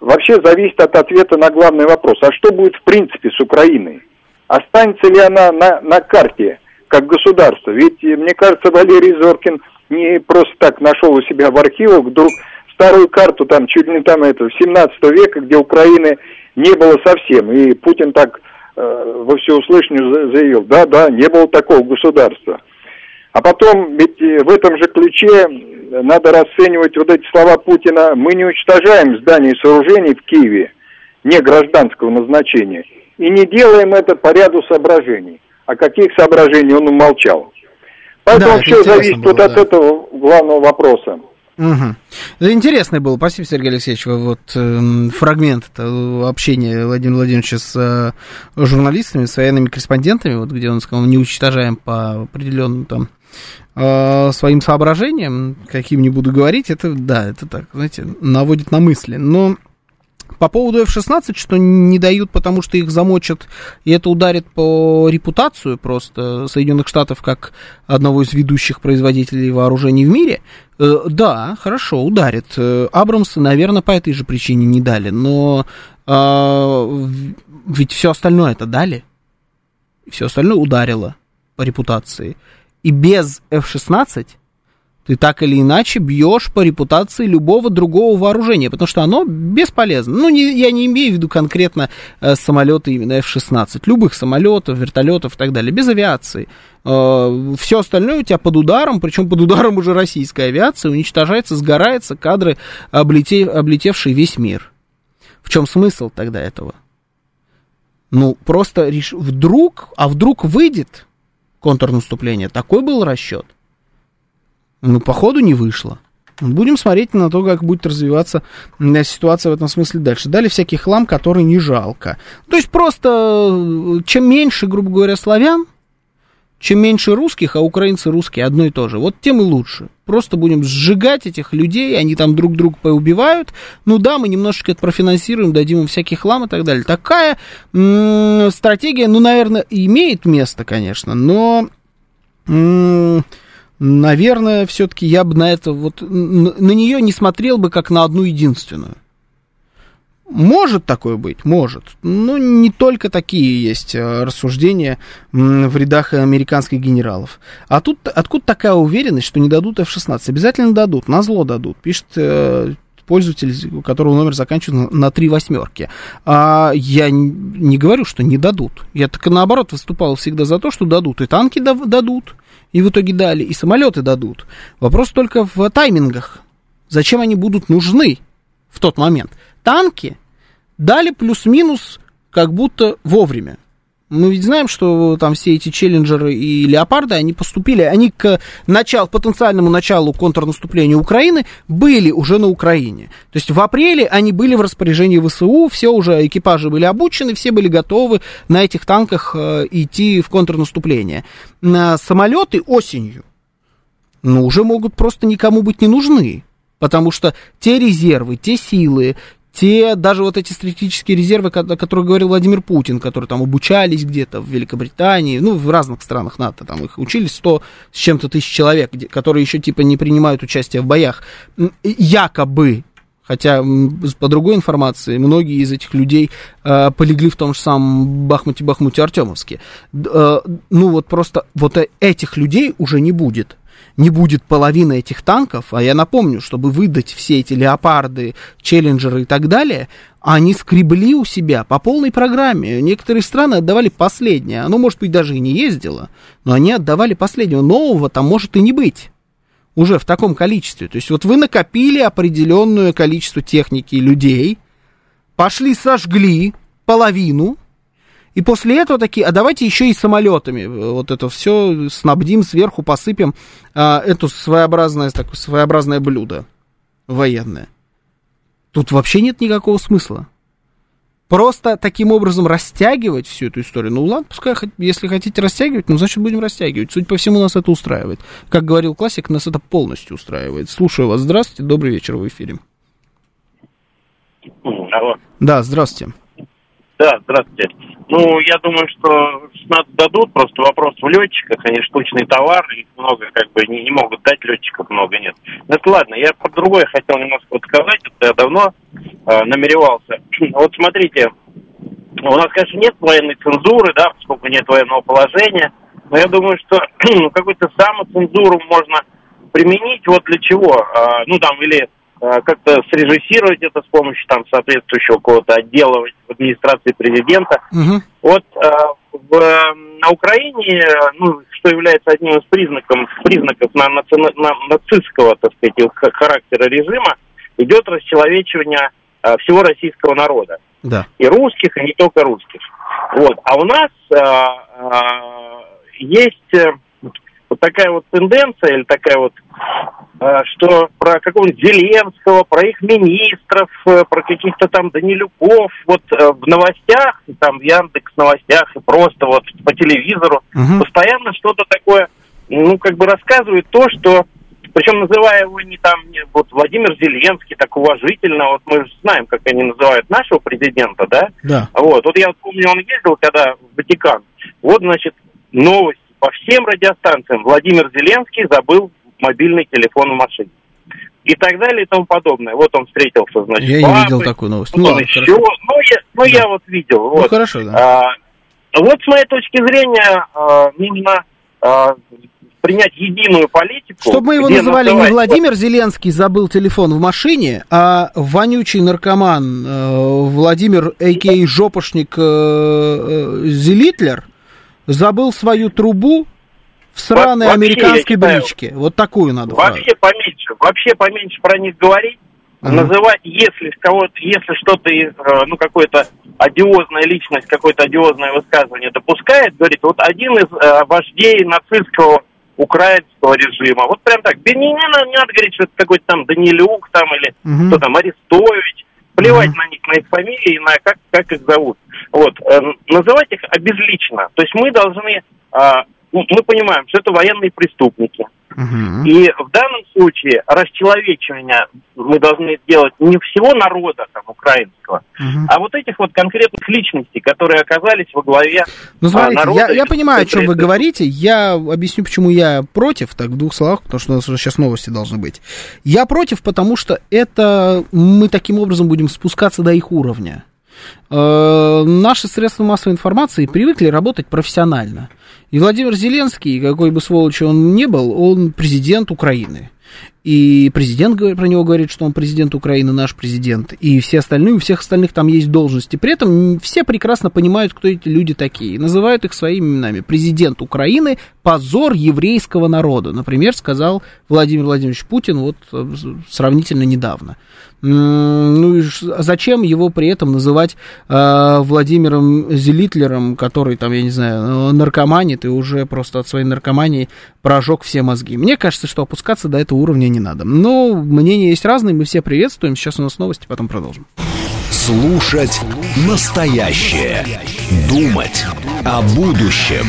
вообще зависят от ответа на главный вопрос. А что будет в принципе с Украиной? Останется ли она на карте как государство? Ведь, мне кажется, Валерий Зоркин не просто так нашел у себя в архивах вдруг... Старую карту, там, чуть ли не там, это, 17 века, где Украины не было совсем. И Путин так во всеуслышание заявил, да, не было такого государства. А потом, ведь в этом же ключе надо расценивать вот эти слова Путина. Мы не уничтожаем здания и сооружений в Киеве, не гражданского назначения. И не делаем это по ряду соображений. О каких соображениях он умолчал. Поэтому да, все зависит было, от этого главного вопроса. Угу. Да, интересный был, спасибо, Сергей Алексеевич, вот фрагмент общения Владимира Владимировича с журналистами, с военными корреспондентами, вот где он сказал, не уничтожаем по определенным там своим соображениям, каким не буду говорить, это, да, это так, знаете, наводит на мысли, но... По поводу F-16, что не дают, потому что их замочат, и это ударит по репутацию просто Соединенных Штатов как одного из ведущих производителей вооружений в мире, да, хорошо, ударит. Абрамсы, наверное, по этой же причине не дали, но ведь все остальное это дали, все остальное ударило по репутации. И без F-16... ты так или иначе бьешь по репутации любого другого вооружения, потому что оно бесполезно. Ну, я не имею в виду конкретно самолеты именно F-16, любых самолетов, вертолетов и так далее, без авиации. Все остальное у тебя под ударом, причем под ударом уже российская авиация, уничтожается, сгорается, кадры, облетевшие весь мир. В чем смысл тогда этого? Ну, просто вдруг выйдет контрнаступление, такой был расчет. Ну, походу, не вышло. Будем смотреть на то, как будет развиваться ситуация в этом смысле дальше. Дали всякий хлам, который не жалко. То есть просто, чем меньше, грубо говоря, славян, чем меньше русских, а украинцы русские одно и то же, вот тем и лучше. Просто будем сжигать этих людей, они там друг друга поубивают. Ну да, мы немножечко это профинансируем, дадим им всякий хлам и так далее. Такая стратегия, ну, наверное, имеет место, конечно, но... Наверное, все-таки я бы на это вот на нее не смотрел бы как на одну единственную. Может такое быть, может. Но не только такие есть рассуждения в рядах американских генералов. А тут откуда такая уверенность, что не дадут F-16? Обязательно дадут, назло дадут, пишет пользователь, у которого номер заканчивается на 3/8. Я не говорю, что не дадут. Я так наоборот выступал всегда за то, что дадут. И танки дадут, и в итоге дали, и самолеты дадут. Вопрос только в таймингах. Зачем они будут нужны в тот момент? Танки дали плюс-минус как будто вовремя. Мы ведь знаем, что там все эти челленджеры и леопарды, они поступили, они к потенциальному началу контрнаступления Украины были уже на Украине. То есть в апреле они были в распоряжении ВСУ, все уже экипажи были обучены, все были готовы на этих танках идти в контрнаступление. Самолеты осенью, уже могут просто никому быть не нужны, потому что те резервы, те силы, даже вот эти стратегические резервы, о которых говорил Владимир Путин, которые там обучались где-то в Великобритании, в разных странах НАТО, там их учили 100 с чем-то тысяч человек, которые еще типа не принимают участие в боях, якобы, хотя по другой информации многие из этих людей полегли в том же самом Бахмуте-Артемовске. Просто вот этих людей уже не будет. Не будет половины этих танков, а я напомню, чтобы выдать все эти леопарды, челленджеры и так далее, они скребли у себя по полной программе. Некоторые страны отдавали последнее. Оно, может быть, даже и не ездило, но они отдавали последнего. Нового там может и не быть уже в таком количестве. То есть вот вы накопили определенное количество техники и людей, пошли сожгли половину, и после этого такие, давайте еще и самолетами вот это все снабдим, сверху посыпем это своеобразное блюдо военное. Тут вообще нет никакого смысла. Просто таким образом растягивать всю эту историю. Ладно, пускай, если хотите растягивать, значит, будем растягивать. Судя по всему, нас это устраивает. Как говорил классик, нас это полностью устраивает. Слушаю вас. Здравствуйте. Добрый вечер. Вы в эфире. Алло. Да, здравствуйте. Да, здравствуйте. Я думаю, что 16 дадут, просто вопрос в летчиках, они штучный товар, их много не могут дать, летчиков много нет. Ну это ладно, я про другое хотел немножко сказать, это я давно намеревался. Вот смотрите, у нас, конечно, нет военной цензуры, да, поскольку нет военного положения, но я думаю, что какую-то самоцензуру можно применить, вот для чего, или... как-то срежиссировать это с помощью соответствующего какого-то отдела в администрации президента. Угу. На Украине, что является одним из признаков нацистского, характера режима, идет расчеловечивание всего российского народа. Да. И русских, и не только русских. А у нас есть... такая тенденция, или что про какого-нибудь Зеленского, про их министров, про каких-то Данилюков, в новостях, в Яндекс.Новостях, и просто по телевизору постоянно что-то такое, рассказывают то, что, причем называя его Владимир Зеленский, так уважительно, мы же знаем, как они называют нашего президента, да? Да. Я помню, он ездил когда в Ватикан, новость. По всем радиостанциям Владимир Зеленский забыл мобильный телефон в машине. И так далее, и тому подобное. Он встретился, я папой. Я не видел такую новость. Я видел. Хорошо, да. С моей точки зрения, нужно принять единую политику. Чтобы мы его называли не Владимир Зеленский забыл телефон в машине, а вонючий наркоман Владимир, а.к.а. жопошник Зелитлер, забыл свою трубу в сраной американской бричке. Такую надо Вообще поменьше про них говорить. Uh-huh. Называть, если что-то, какая-то одиозная личность, какое-то одиозное высказывание допускает, говорит, один из вождей нацистского украинского режима. Прям так. Да не надо говорить, что это какой-то Данилюк, или uh-huh. кто Арестович. Плевать на них, на их фамилии, на как их зовут. Называть их обезлично. То есть мы должны... мы понимаем, что это военные преступники. Uh-huh. И в данном случае расчеловечивание мы должны делать не всего народа украинского, uh-huh. а этих конкретных личностей, которые оказались во главе народа. Я понимаю, о чем вы говорите. Я объясню, почему я против, в двух словах, потому что у нас уже сейчас новости должны быть. Я против, потому что мы таким образом будем спускаться до их уровня. Наши средства массовой информации привыкли работать профессионально. И Владимир Зеленский, какой бы сволочью он ни был, он президент Украины. И президент про него говорит, что он президент Украины, наш президент. И все остальные, у всех остальных там есть должности. При этом все прекрасно понимают, кто эти люди такие. Называют их своими именами. Президент Украины – позор еврейского народа. Например, сказал Владимир Владимирович Путин вот сравнительно недавно. Ну и зачем его при этом называть Владимиром Зелитлером, который там, я не знаю, наркоманит и уже просто от своей наркомании прожег все мозги. Мне кажется, что опускаться до этого уровня не надо. Но мнения есть разные, мы все приветствуем. Сейчас у нас новости, потом продолжим. Слушать настоящее, думать о будущем,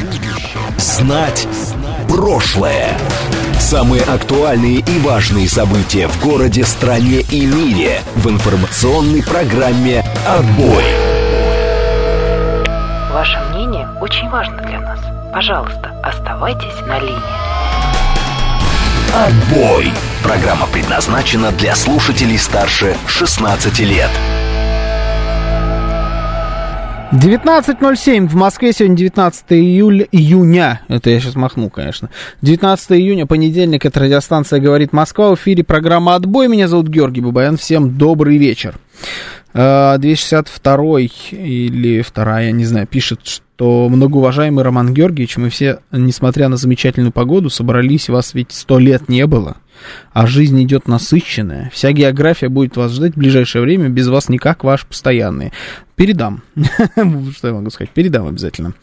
знать прошлое. Самые актуальные и важные события в городе, стране и мире в информационной программе «Отбой». Ваше мнение очень важно для нас. Пожалуйста, оставайтесь на линии. «Отбой». Программа предназначена для слушателей старше 16 лет. 19.07 в Москве, сегодня 19 июня, это я сейчас махну, конечно, 19 июня, понедельник, это радиостанция «Говорит Москва», в эфире программа «Отбой», меня зовут Георгий Бабаян, всем добрый вечер. 262-й или 2-я, я не знаю, пишет, что многоуважаемый Роман Георгиевич, мы все, несмотря на замечательную погоду, собрались, вас ведь 100 лет не было, а жизнь идет насыщенная, вся география будет вас ждать в ближайшее время, без вас никак, ваши постоянные. Передам, что я могу сказать, передам обязательно.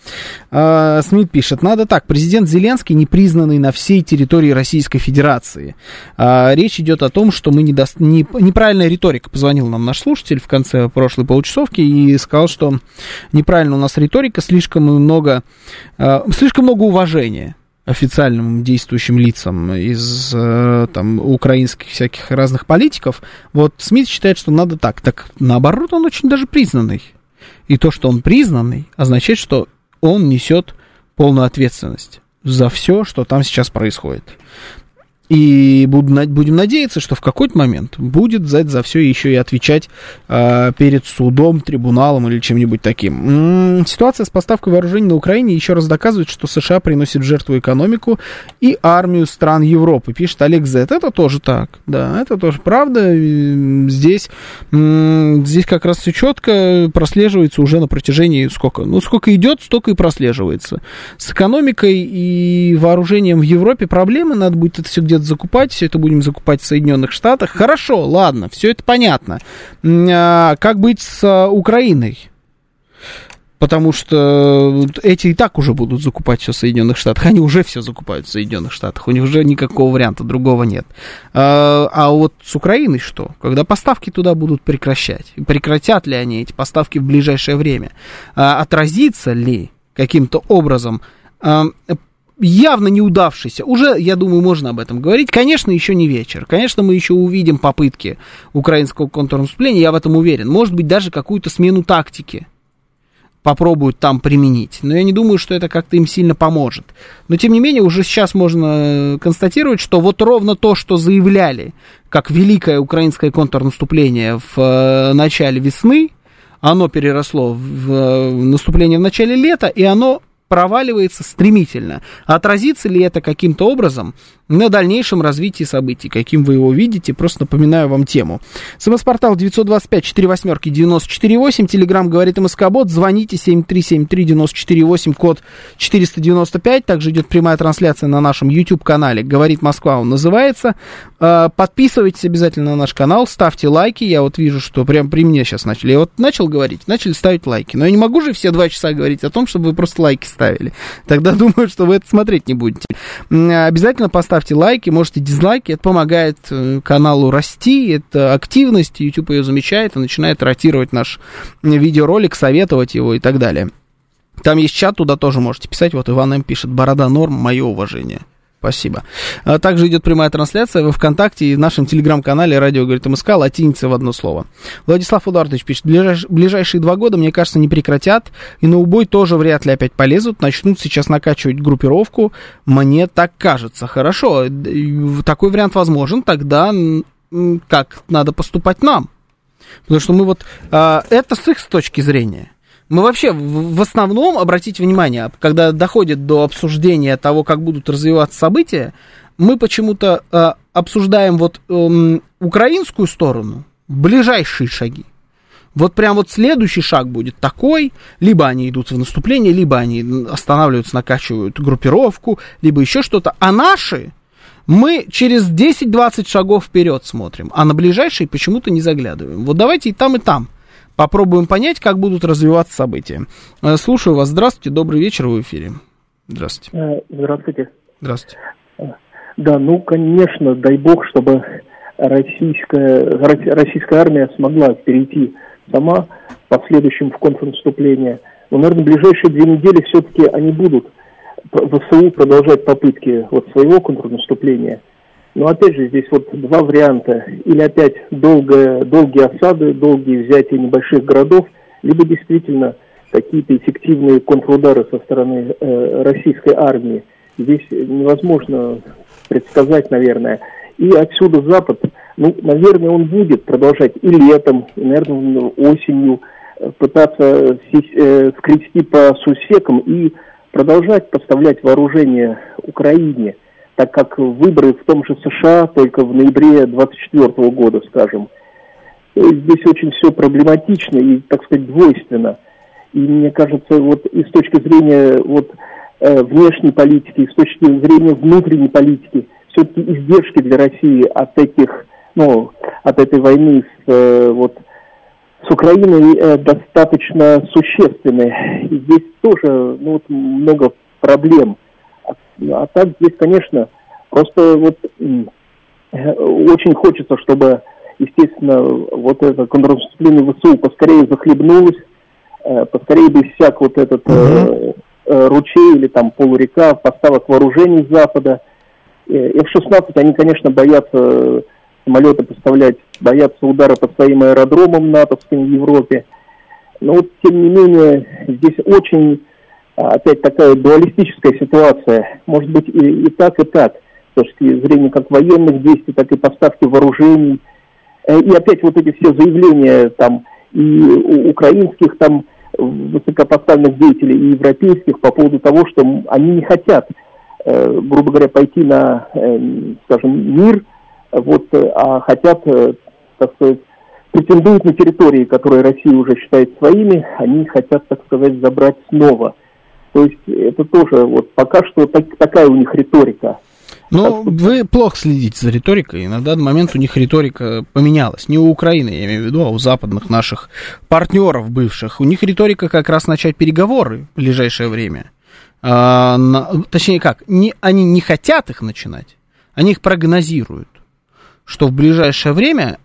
Смит пишет, надо так, президент Зеленский не признанный на всей территории Российской Федерации. Речь идет о том, что мы неправильная риторика, позвонил нам наш слушатель в конце прошлой получасовки и сказал, что неправильно у нас риторика, слишком много уважения официальным действующим лицам из там, украинских всяких разных политиков. Вот Смит считает, что надо так. Так наоборот, он очень даже признанный. И то, что он признанный, означает, что он несет полную ответственность за все, что там сейчас происходит. И будем надеяться, что в какой-то момент будет за все еще и отвечать перед судом, трибуналом или чем-нибудь таким. Ситуация с поставкой вооружений на Украине еще раз доказывает, что США приносит в жертву экономику и армию стран Европы, пишет Олег Зет. Это тоже так, да, это тоже правда. Здесь как раз все четко прослеживается уже на протяжении сколько? Ну, сколько идет, столько и прослеживается. С экономикой и вооружением в Европе проблемы, надо будет это все где-то закупать, все это будем закупать в Соединенных Штатах. Хорошо, ладно, все это понятно. Как быть с Украиной? Потому что эти и так уже будут закупать все в Соединенных Штатах. Они уже все закупают в Соединенных Штатах. У них уже никакого варианта другого нет. А вот с Украиной что? Когда поставки туда будут прекращать? Прекратят ли они эти поставки в ближайшее время? Отразится ли каким-то образом явно неудавшийся, уже, я думаю, можно об этом говорить, конечно, еще не вечер, конечно, мы еще увидим попытки украинского контрнаступления, я в этом уверен, может быть, даже какую-то смену тактики попробуют там применить, но я не думаю, что это как-то им сильно поможет, но, тем не менее, уже сейчас можно констатировать, что вот ровно то, что заявляли, как великое украинское контрнаступление в начале весны, оно переросло в наступление в начале лета, и оно проваливается стремительно. Отразится ли это каким-то образом на дальнейшем развитии событий, каким вы его видите? Просто напоминаю вам тему. СМС-портал 925-48-94-8, Телеграм «Говорит МСК-бот», звоните 7373-94-8, код 495, также идет прямая трансляция на нашем YouTube-канале «Говорит Москва», он называется. Подписывайтесь обязательно на наш канал, ставьте лайки, я вот вижу, что прям при мне сейчас начали, я вот начал говорить, начали ставить лайки, но я не могу же все 2 часа говорить о том, чтобы вы просто лайки ставили, тогда думаю, что вы это смотреть не будете. Обязательно поставьте лайки, можете дизлайки, это помогает каналу расти, это активность, YouTube ее замечает и начинает ротировать наш видеоролик, советовать его и так далее. Там есть чат, туда тоже можете писать, вот Иван М. пишет, борода норм, мое уважение. Спасибо. Также идет прямая трансляция во ВКонтакте и в нашем телеграм-канале «Радио говорит МСК», латиница в одно слово. Владислав Эдуардович пишет, ближайшие 2 года, мне кажется, не прекратят, и на убой тоже вряд ли опять полезут, начнут сейчас накачивать группировку, мне так кажется. Хорошо, такой вариант возможен, тогда как надо поступать нам? Потому что мы вот... это с их точки зрения. Мы вообще, в основном, обратите внимание, когда доходит до обсуждения того, как будут развиваться события, мы почему-то обсуждаем вот украинскую сторону, ближайшие шаги. Вот прям вот следующий шаг будет такой, либо они идут в наступление, либо они останавливаются, накачивают группировку, либо еще что-то. А наши, мы через 10-20 шагов вперед смотрим, а на ближайшие почему-то не заглядываем. Вот давайте и там попробуем понять, как будут развиваться события. Слушаю вас. Здравствуйте, добрый вечер, вы в эфире. Здравствуйте. Здравствуйте. Здравствуйте. Да, ну, конечно, дай бог, чтобы российская армия смогла перейти сама в последующем в контрнаступление. Но, наверное, в ближайшие 2 недели все-таки они будут ВСУ продолжать попытки вот своего контрнаступления. Но, опять же, здесь вот 2 варианта. Или опять долгие осады, долгие взятия небольших городов, либо действительно какие-то эффективные контрудары со стороны российской армии. Здесь невозможно предсказать, наверное. И отсюда Запад, ну, наверное, он будет продолжать и летом, и, наверное, осенью пытаться скрести по сусекам и продолжать поставлять вооружение Украине, так как выборы в том же США только в ноябре 2024 года, скажем. Здесь очень все проблематично и, так сказать, двойственно. И мне кажется, вот и с точки зрения вот внешней политики, и с точки зрения внутренней политики, все-таки издержки для России от этой войны с Украиной достаточно существенны. И здесь тоже много проблем. А так здесь, конечно, просто очень хочется, чтобы, естественно, вот это контрнаступление ВСУ поскорее захлебнулось, поскорее бы иссяк вот этот ручей или там полурека поставок вооружений Запада. F-16 они, конечно, боятся самолеты поставлять, боятся удара по своим аэродромам натовским в Европе. Но вот, тем не менее, здесь очень, опять, такая дуалистическая ситуация. Может быть, и так, и так. С точки зрения как военных действий, так и поставки вооружений. И опять вот эти все заявления там и украинских там высокопоставленных деятелей, и европейских по поводу того, что они не хотят, грубо говоря, пойти на, скажем, мир, а хотят, так сказать, претендуют на территории, которые Россия уже считает своими, они хотят, так сказать, забрать снова. То есть это тоже пока что такая у них риторика. Ну, вы плохо следите за риторикой, и на данный момент у них риторика поменялась. Не у Украины, я имею в виду, а у западных наших партнеров бывших. У них риторика как раз начать переговоры в ближайшее время. Они не хотят их начинать, они их прогнозируют, что в ближайшее время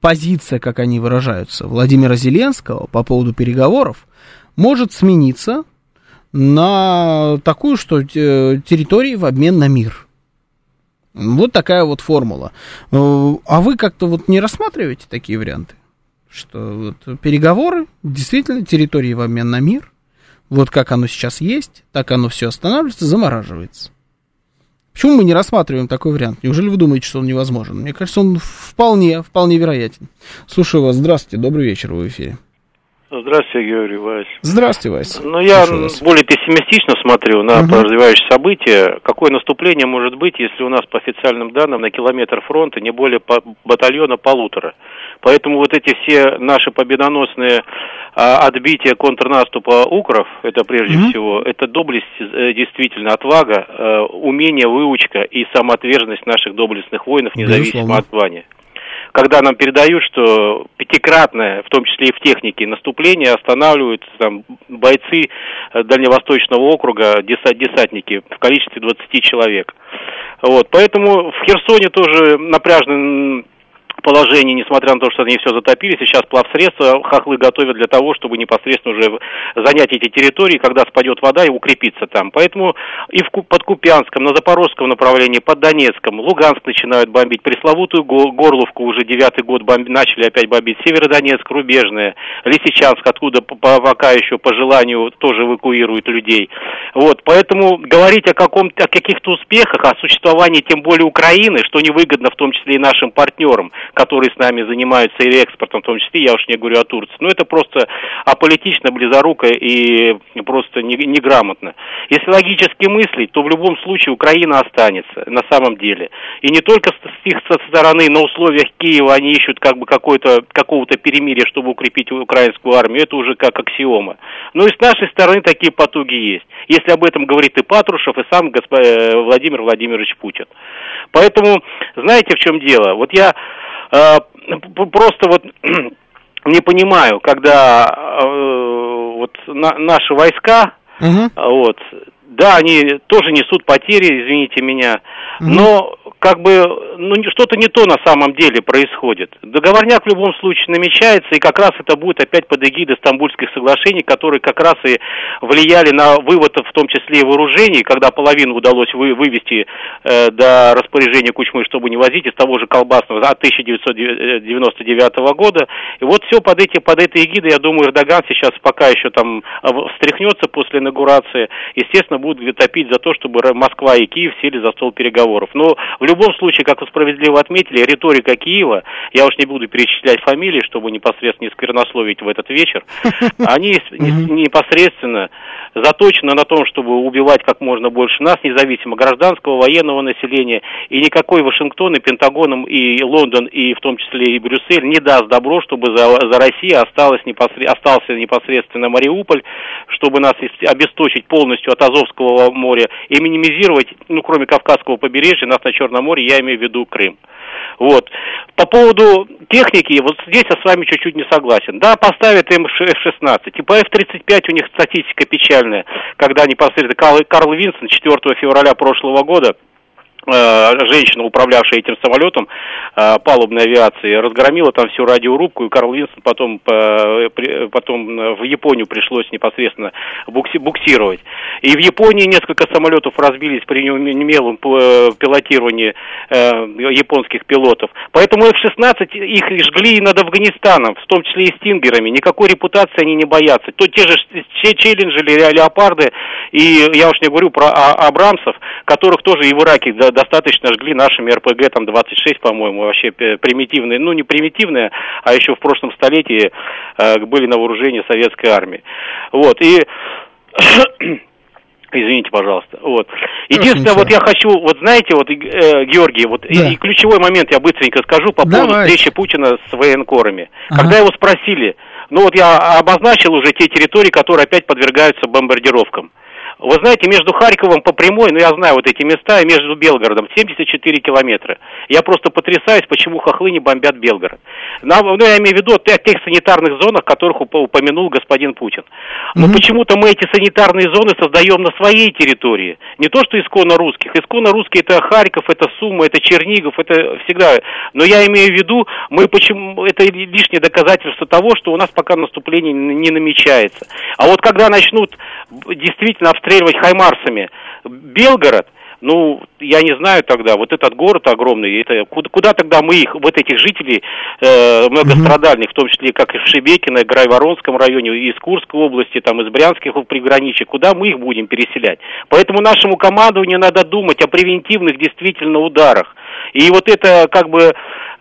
позиция, как они выражаются, Владимира Зеленского по поводу переговоров может смениться на такую, что территории в обмен на мир. Вот такая вот формула. А вы как-то не рассматриваете такие варианты? Что переговоры, действительно, территории в обмен на мир, вот как оно сейчас есть, так оно все останавливается, замораживается. Почему мы не рассматриваем такой вариант? Неужели вы думаете, что он невозможен? Мне кажется, он вполне вероятен. Слушаю вас. Здравствуйте. Добрый вечер, вы в эфире. Здравствуйте, Георгий Васильевич. Здравствуйте, Вася. Я более пессимистично смотрю на развивающиеся события. Какое наступление может быть, если у нас по официальным данным на километр фронта не более батальона 1,5? Поэтому эти все наши победоносные отбития контрнаступа укров, это прежде всего, это доблесть, действительно, отвага, умение, выучка и самоотверженность наших доблестных воинов, независимо от звания. Когда нам передают, что 5-кратное, в том числе и в технике, наступление останавливают бойцы Дальневосточного округа, десантники в количестве 20 человек. Поэтому в Херсоне тоже напряженное положение, несмотря на то, что они все затопили, сейчас плавсредства хохлы готовят для того, чтобы непосредственно уже занять эти территории, когда спадет вода, и укрепиться там. Поэтому и под Купянском, на Запорожском направлении, под Донецком, Луганск начинают бомбить, пресловутую Горловку уже 9-й год начали опять бомбить, Северодонецк, Рубежное, Лисичанск, откуда пока еще по желанию тоже эвакуируют людей. Поэтому говорить о каких-то успехах, о существовании тем более Украины, что невыгодно в том числе и нашим партнерам, которые которые с нами занимаются и реэкспортом, в том числе, я уж не говорю о Турции. Ну, это просто аполитично, близоруко и просто неграмотно. Если логически мыслить, то в любом случае Украина останется на самом деле. И не только с их стороны, на условиях Киева они ищут как бы какого-то перемирия, чтобы укрепить украинскую армию. Это уже как аксиома. Но и с нашей стороны такие потуги есть. Если об этом говорит и Патрушев, и сам Владимир Владимирович Путин. Поэтому, знаете, в чем дело? Вот я просто вот не понимаю, когда наши войска, вот, да, они тоже несут потери, извините меня, но как бы что-то не то на самом деле происходит. Договорняк в любом случае намечается, и как раз это будет опять под эгидой Стамбульских соглашений, которые как раз и влияли на вывод, в том числе и вооружений, когда половину удалось вывести до распоряжения Кучмы, чтобы не возить, из того же Колбасного, от 1999 года. И вот все под этой эгидой, я думаю, Эрдоган сейчас пока еще там встряхнется после инаугурации, естественно, будет топить за то, чтобы Москва и Киев сели за стол переговоров. Но в любом случае, как вы справедливо отметили, риторика Киева, я уж не буду перечислять фамилии, чтобы непосредственно не сквернословить в этот вечер, они непосредственно заточены на том, чтобы убивать как можно больше нас, независимо гражданского, военного населения, и никакой Вашингтон, и Пентагон, и Лондон, и в том числе и Брюссель не даст добро, чтобы за Россией остался непосредственно Мариуполь, чтобы нас обесточить полностью от Азовского моря и минимизировать, ну, кроме Кавказского побережья, нас на Черном море, я имею в виду Крым. Вот. По поводу техники, вот здесь я с вами чуть-чуть не согласен. Да, поставят им F-16, и по F-35 у них статистика печальная, когда непосредственно Карл Винсон 4 февраля прошлого года, женщина, управлявшая этим самолетом, палубной авиации, разгромила там всю радиорубку, и Карл Винсон потом в Японию пришлось непосредственно буксировать. И в Японии несколько самолетов разбились при неумелом пилотировании японских пилотов. Поэтому F-16 их жгли и над Афганистаном, в том числе и стингерами. Никакой репутации они не боятся. То те же челленджи, леопарды, и я уж не говорю про абрамсов, которых тоже и в Ираке достаточно жгли нашими РПГ, там 26, по-моему, вообще примитивные, ну не примитивные, а еще в прошлом столетии были на вооружении советской армии. Вот, и... Извините, пожалуйста. Вот. Единственное, вот я хочу, вот знаете, вот Георгий, вот да. И ключевой момент я быстренько скажу по поводу встречи Путина с военкорами. Ага. Когда его спросили, ну вот я обозначил уже те территории, которые опять подвергаются бомбардировкам. Вы знаете, между Харьковом по прямой, ну я знаю вот эти места, и между Белгородом 74 километра. Я просто потрясаюсь, почему хохлы не бомбят Белгород. Ну я имею в виду о тех санитарных зонах, которых упомянул господин Путин. Но почему-то мы эти санитарные зоны создаем на своей территории. Не то, что исконно русских. Исконно русские — это Харьков, это Сумы, это Чернигов, это всегда. Но я имею в виду, мы почему это лишнее доказательство того, что у нас пока наступление не намечается. А вот когда начнут действительно обстреливать хаймарсами Белгород, ну, я не знаю тогда, вот этот город огромный, это куда тогда мы их, вот этих жителей многострадальных, в том числе как и в Шебекино, Грайворонском районе, из Курской области, там, из Брянских приграничий, куда мы их будем переселять? Поэтому нашему командованию надо думать о превентивных действительно ударах. И вот это, как бы,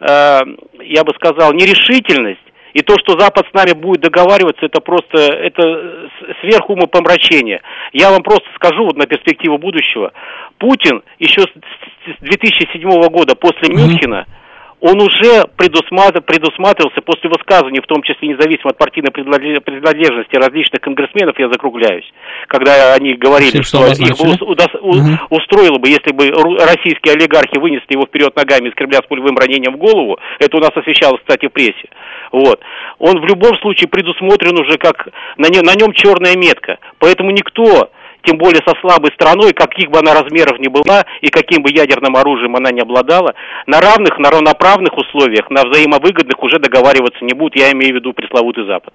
я бы сказал, нерешительность. И то, что Запад с нами будет договариваться, это просто это сверхумопомрачение. Я вам просто скажу вот на перспективу будущего. Путин еще с 2007 года после Мюнхена, он уже предусматривался после высказываний, в том числе независимо от партийной принадлежности различных конгрессменов, я закругляюсь, когда они говорили, что их устроило бы, если бы российские олигархи вынесли его вперед ногами из Кремля с пулевым ранением в голову, это у нас освещалось, кстати, в прессе. Вот. Он в любом случае предусмотрен уже, как на нем черная метка, поэтому никто... тем более со слабой страной, каких бы она размеров ни была, и каким бы ядерным оружием она ни обладала, на равных, на равноправных условиях, на взаимовыгодных уже договариваться не будут, я имею в виду пресловутый Запад.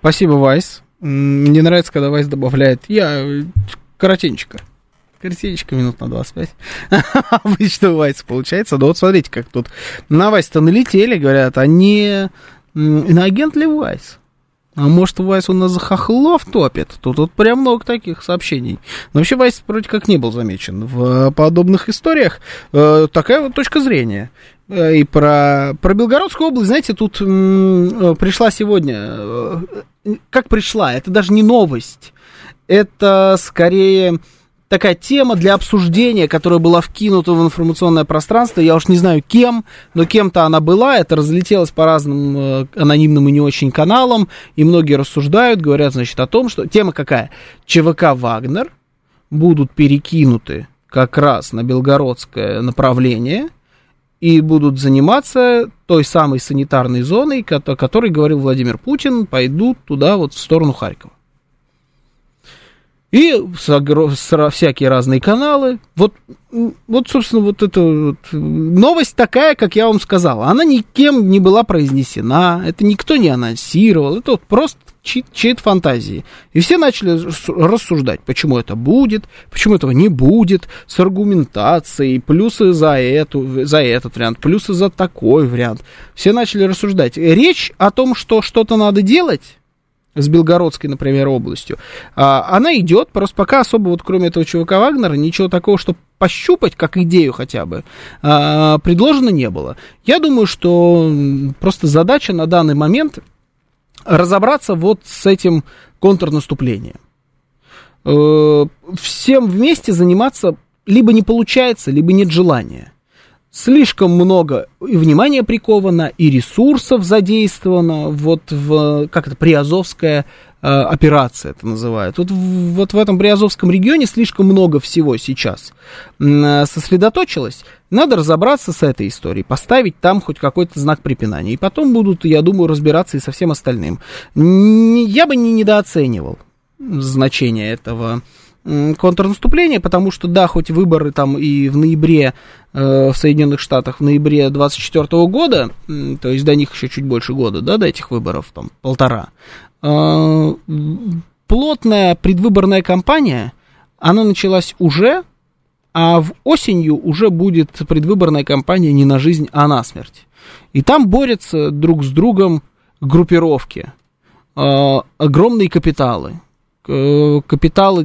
Спасибо, Вайс. Мне нравится, когда Вайс добавляет, коротенечко, минут на 25. Обычно Вайс получается, да вот смотрите, как тут на Вайс-то налетели, говорят, а не иноагент ли Вайс? А может, Вайс у нас за хохлов топит? Тут прям много таких сообщений. Но вообще Вайс вроде как не был замечен в подобных историях. Такая вот точка зрения. И про Белгородскую область, знаете, тут пришла сегодня... Как пришла? Это даже не новость. Это скорее... такая тема для обсуждения, которая была вкинута в информационное пространство. Я уж не знаю кем, но кем-то она была. Это разлетелось по разным анонимным и не очень каналам. И многие рассуждают, говорят, значит, о том, что... Тема какая? ЧВК «Вагнер» будут перекинуты как раз на белгородское направление и будут заниматься той самой санитарной зоной, о которой говорил Владимир Путин, пойдут туда вот в сторону Харькова. И всякие разные каналы. Вот, собственно, вот эта вот новость такая, как я вам сказал. Она никем не была произнесена, это никто не анонсировал. Это вот просто чьи-то фантазии. И все начали рассуждать, почему это будет, почему этого не будет, с аргументацией, плюсы за этот вариант, плюсы за такой вариант. Все начали рассуждать. Речь о том, что что-то надо делать... с Белгородской, например, областью, она идет, просто пока особо, вот кроме этого ЧВК Вагнера, ничего такого, чтобы пощупать, как идею хотя бы, предложено не было. Я думаю, что просто задача на данный момент разобраться вот с этим контрнаступлением. Всем вместе заниматься либо не получается, либо нет желания. Слишком много и внимания приковано, и ресурсов задействовано вот в, как это, приазовская операция это называют. Вот в этом приазовском регионе слишком много всего сейчас сосредоточилось. Надо разобраться с этой историей, поставить там хоть какой-то знак препинания. И потом будут, я думаю, разбираться и со всем остальным. Я бы не недооценивал значение этого контрнаступление, потому что, да, хоть выборы там и в ноябре в Соединенных Штатах, в ноябре 24 года, то есть до них еще чуть больше года, да, до этих выборов, там, полтора, плотная предвыборная кампания, она началась уже, а в осенью уже будет предвыборная кампания не на жизнь, а на смерть. И там борются друг с другом группировки, огромные капиталы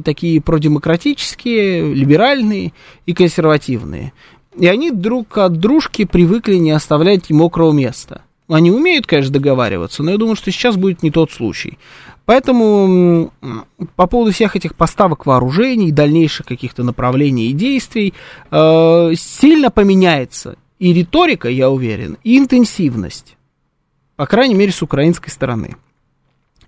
такие продемократические, либеральные и консервативные. И они друг от дружки привыкли не оставлять мокрого места. Они умеют, конечно, договариваться, но я думаю, что сейчас будет не тот случай. Поэтому по поводу всех этих поставок вооружений, дальнейших каких-то направлений и действий, сильно поменяется и риторика, я уверен, и интенсивность, по крайней мере, с украинской стороны.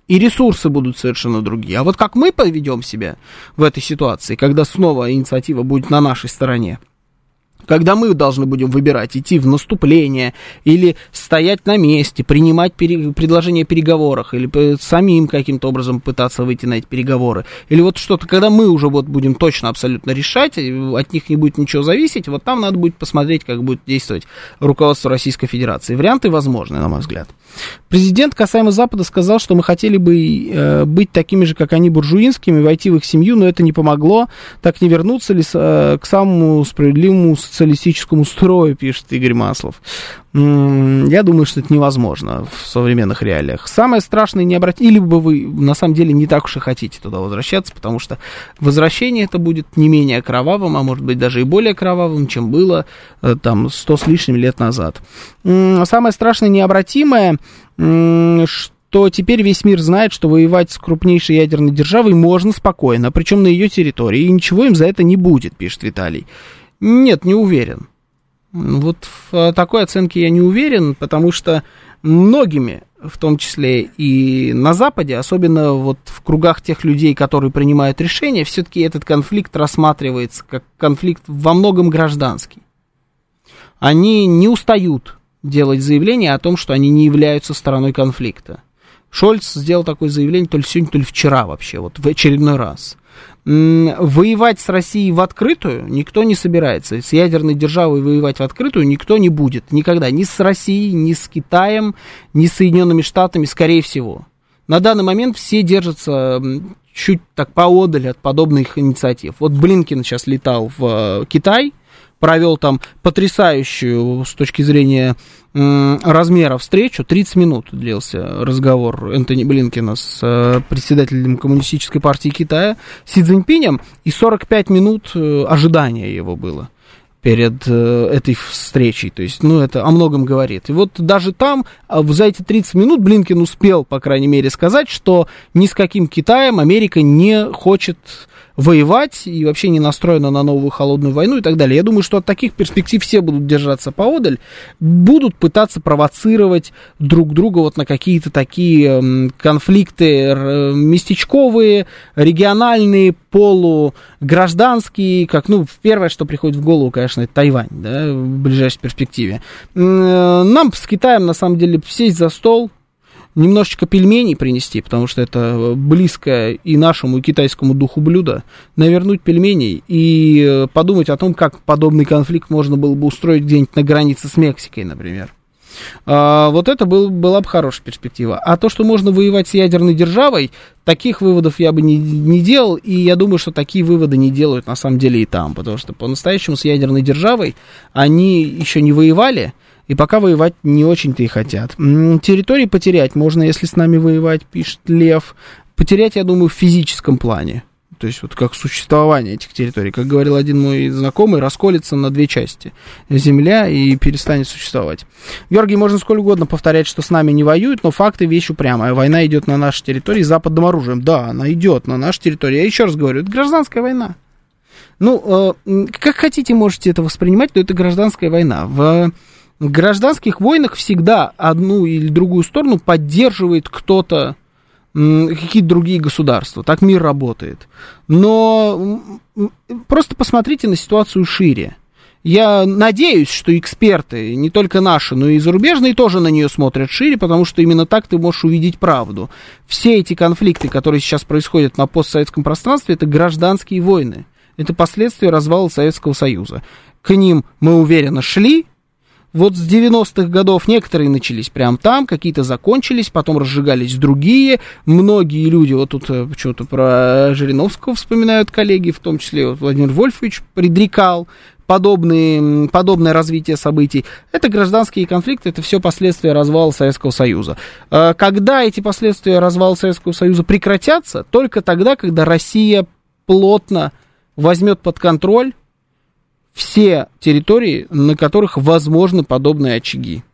И ресурсы будут совершенно другие. А вот как мы поведем себя в этой ситуации, когда снова инициатива будет на нашей стороне, когда мы должны будем выбирать, идти в наступление или стоять на месте, принимать предложения о переговорах, или самим каким-то образом пытаться выйти на эти переговоры, или вот что-то, когда мы уже вот будем точно абсолютно решать, от них не будет ничего зависеть, вот там надо будет посмотреть, как будет действовать руководство Российской Федерации. Варианты возможны, на мой взгляд. Президент касаемо Запада сказал, что мы хотели бы быть такими же, как они, буржуинскими, войти в их семью, но это не помогло. Так не вернуться ли к самому справедливому социалистическому строю, пишет Игорь Маслов. Я думаю, что это невозможно в современных реалиях. Самое страшное не обратить... Или бы вы, на самом деле, не так уж и хотите туда возвращаться, потому что возвращение это будет не менее кровавым, а может быть даже и более кровавым, чем было там 100 с лишним лет назад. Самое страшное необратимое, что теперь весь мир знает, что воевать с крупнейшей ядерной державой можно спокойно, причем на ее территории, и ничего им за это не будет, пишет Виталий. Нет, не уверен. Вот в такой оценке я не уверен, потому что многими, в том числе и на Западе, особенно вот в кругах тех людей, которые принимают решения, все-таки этот конфликт рассматривается как конфликт во многом гражданский. Они не устают делать заявления о том, что они не являются стороной конфликта. Шольц сделал такое заявление то ли сегодня, то ли вчера вообще, вот в очередной раз. Воевать с Россией в открытую никто не собирается. С ядерной державой воевать в открытую никто не будет. Никогда. Ни с Россией, ни с Китаем, ни с Соединенными Штатами, скорее всего. На данный момент все держатся чуть так поодаль от подобных инициатив. Вот Блинкен сейчас летал в Китай. провел там потрясающую с точки зрения размера встречу. 30 минут длился разговор Энтони Блинкена с председателем Коммунистической партии Китая Си Цзиньпинем, и 45 минут ожидания его было перед этой встречей. То есть, ну, это о многом говорит. И вот даже там за эти 30 минут Блинкен успел, по крайней мере, сказать, что ни с каким Китаем Америка не хочет воевать и вообще не настроена на новую холодную войну и так далее. Я думаю, что от таких перспектив все будут держаться поодаль, будут пытаться провоцировать друг друга вот на какие-то такие конфликты местечковые, региональные, полугражданские, как, ну, первое, что приходит в голову, конечно, это Тайвань, да, в ближайшей перспективе. Нам с Китаем, на самом деле, сесть за стол, немножечко пельменей принести, потому что это близкое и нашему, и китайскому духу блюдо, навернуть пельменей и подумать о том, как подобный конфликт можно было бы устроить где-нибудь на границе с Мексикой, например. Вот это была бы хорошая перспектива. А то, что можно воевать с ядерной державой, таких выводов я бы не делал, и я думаю, что такие выводы не делают на самом деле и там, потому что по-настоящему с ядерной державой они еще не воевали, и пока воевать не очень-то и хотят. Территории потерять можно, если с нами воевать, пишет Лев. Потерять, я думаю, в физическом плане. То есть вот как существование этих территорий. Как говорил один мой знакомый, расколется на две части земля и перестанет существовать. Георгий, можно сколько угодно повторять, что с нами не воюют, но факты вещь упрямая. Война идет на нашей территории западным оружием. Да, она идет на нашей территории. Я еще раз говорю, это гражданская война. Ну, как хотите, можете это воспринимать, но это гражданская война. В гражданских войнах всегда одну или другую сторону поддерживает кто-то, какие-то другие государства. Так мир работает. Но просто посмотрите на ситуацию шире. Я надеюсь, что эксперты, не только наши, но и зарубежные, тоже на нее смотрят шире, потому что именно так ты можешь увидеть правду. Все эти конфликты, которые сейчас происходят на постсоветском пространстве, это гражданские войны. Это последствия развала Советского Союза. К ним, мы уверенно, шли. Вот с 90-х годов некоторые начались прямо там, какие-то закончились, потом разжигались другие. Многие люди, вот тут почему-то про Жириновского вспоминают коллеги, в том числе вот Владимир Вольфович предрекал подобное развитие событий. Это гражданские конфликты, это все последствия развала Советского Союза. Когда эти последствия развала Советского Союза прекратятся? Только тогда, когда Россия плотно возьмет под контроль все территории, на которых возможны подобные очаги.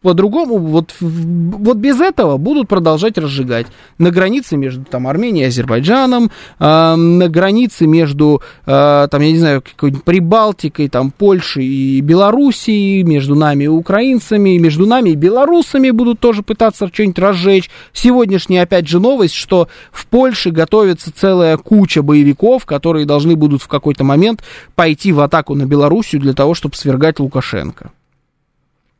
По-другому, вот без этого будут продолжать разжигать. На границе между там, Арменией и Азербайджаном, на границе между, там, я не знаю, какой-нибудь Прибалтикой, там, Польшей и Белоруссией, между нами и украинцами, между нами и белорусами будут тоже пытаться что-нибудь разжечь. Сегодняшняя, опять же, новость, что в Польше готовится целая куча боевиков, которые должны будут в какой-то момент пойти в атаку на Белоруссию для того, чтобы свергать Лукашенко.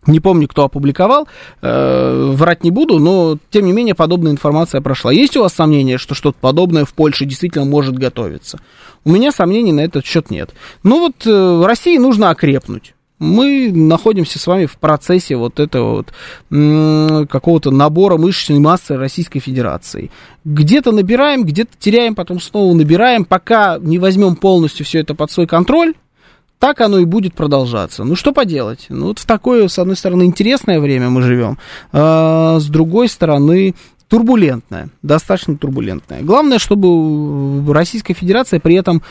Не помню, кто опубликовал, врать не буду, но, тем не менее, подобная информация прошла. Есть у вас сомнения, что что-то подобное в Польше действительно может готовиться? У меня сомнений на этот счет нет. Но вот России нужно окрепнуть. Мы находимся с вами в процессе вот этого вот какого-то набора мышечной массы Российской Федерации. Где-то набираем, где-то теряем, потом снова набираем, пока не возьмем полностью все это под свой контроль. Так оно и будет продолжаться. Ну, что поделать? Ну, вот в такое, с одной стороны, интересное время мы живем, а с другой стороны, турбулентное, достаточно турбулентное. Главное, чтобы Российская Федерация при этом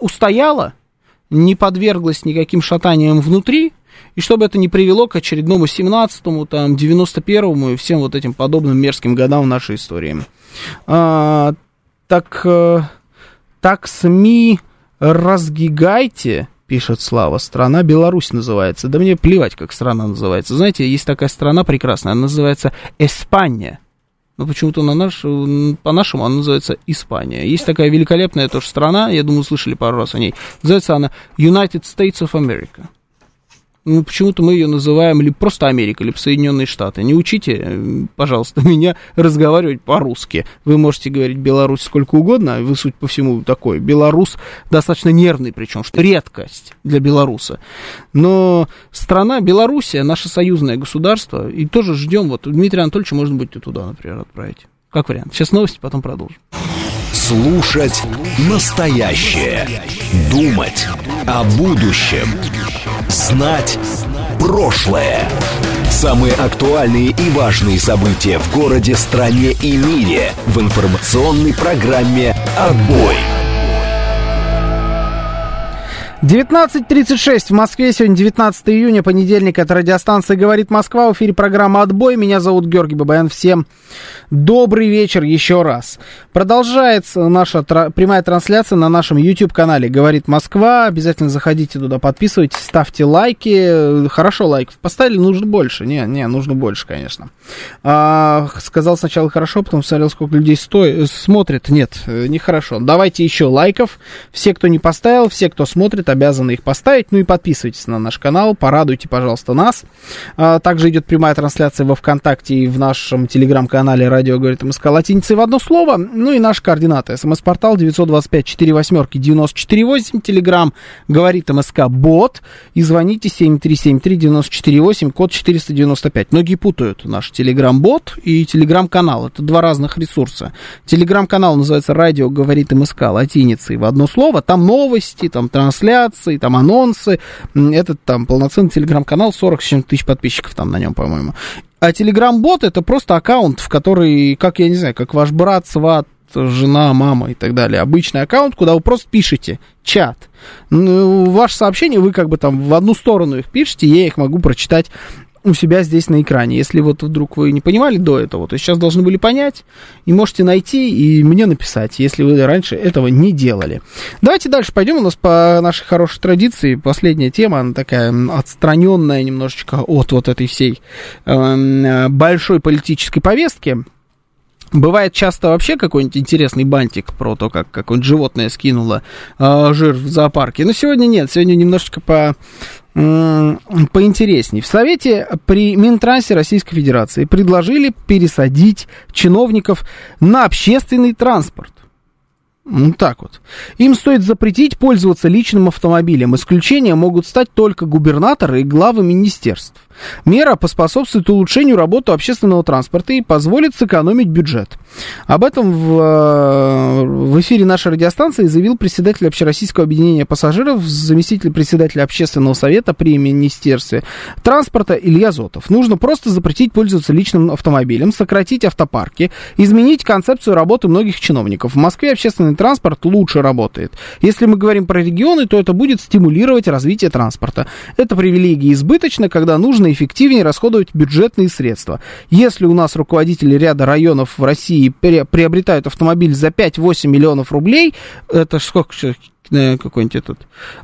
устояла, не подверглась никаким шатаниям внутри, и чтобы это не привело к очередному 17-му, там, 91-му и всем вот этим подобным мерзким годам в нашей истории. Так СМИ разгигайте, пишет Слава, страна Беларусь называется. Да мне плевать, как страна называется. Знаете, есть такая страна прекрасная, она называется Испания. Но почему-то по-нашему она называется Испания. Есть такая великолепная тоже страна, я думаю, слышали пару раз о ней. Называется она United States of America. Ну, почему-то мы ее называем либо просто Америка, либо Соединенные Штаты. Не учите, пожалуйста, меня разговаривать по-русски. Вы можете говорить Беларусь сколько угодно, вы, суть по всему, такой. Белорус достаточно нервный, причем, что редкость для белоруса. Но страна Белоруссия, наше союзное государство, и тоже ждем, вот, Дмитрия Анатольевича, может быть, и туда, например, отправить. Как вариант. Сейчас новости, потом продолжим. Слушать настоящее. Думать о будущем. Знать прошлое. Самые актуальные и важные события в городе, стране и мире в информационной программе «Отбой». 19:36 в Москве. Сегодня 19 июня, понедельник. Это радиостанция «Говорит Москва». В эфире программа «Отбой». Меня зовут Георгий Бабаян. Всем добрый вечер еще раз. Продолжается наша прямая трансляция на нашем YouTube-канале «Говорит Москва». Обязательно заходите туда, подписывайтесь, ставьте лайки. Хорошо, лайков поставили, нужно больше. Нужно больше, конечно. Сказал сначала хорошо, потом посмотрел, сколько людей смотрит. Нет, нехорошо. Давайте еще лайков. Все, кто не поставил, все, кто смотрит, обязаны их поставить. Ну и подписывайтесь на наш канал, порадуйте, пожалуйста, нас. Также идет прямая трансляция во ВКонтакте и в нашем телеграм-канале «Радио говорит МСК» латиницей в одно слово. Ну и наши координаты. СМС-портал 925-48-94-8. Телеграм «Говорит МСК» бот. И звоните 7373-94-8, код 495. Многие путают наш телеграм-бот и телеграм-канал. Это два разных ресурса. Телеграм-канал называется «Радио говорит МСК» латиницей в одно слово. Там новости, там трансляции, там анонсы. Этот там полноценный телеграм-канал, 47 тысяч подписчиков там на нем, по-моему. А телеграм-бот — это просто аккаунт, в который, как я не знаю, как ваш брат, сват, жена, мама и так далее. Обычный аккаунт, куда вы просто пишете чат. Ну, ваше сообщение, вы как бы там в одну сторону их пишете, я их могу прочитать у себя здесь на экране. Если вот вдруг вы не понимали до этого, то сейчас должны были понять, и можете найти и мне написать, если вы раньше этого не делали. Давайте дальше пойдем. У нас по нашей хорошей традиции последняя тема, она такая отстраненная немножечко от вот этой всей большой политической повестки. Бывает часто вообще какой-нибудь интересный бантик про то, как какое-нибудь животное скинуло жир в зоопарке. Но сегодня нет, сегодня немножечко поинтересней. В Совете при Минтрансе Российской Федерации предложили пересадить чиновников на общественный транспорт. Вот так вот. Им стоит запретить пользоваться личным автомобилем. Исключения могут стать только губернаторы и главы министерств. Мера поспособствует улучшению работы общественного транспорта и позволит сэкономить бюджет. Об этом в эфире нашей радиостанции заявил председатель Общероссийского объединения пассажиров, заместитель председателя Общественного совета при Министерстве транспорта Илья Зотов. Нужно просто запретить пользоваться личным автомобилем, сократить автопарки, изменить концепцию работы многих чиновников. В Москве общественный транспорт лучше работает. Если мы говорим про регионы, то это будет стимулировать развитие транспорта. Это привилегии избыточно, когда нужно эффективнее расходовать бюджетные средства. Если у нас руководители ряда районов в России приобретают автомобиль за 5-8 миллионов рублей, это сколько человек? Какой-нибудь этот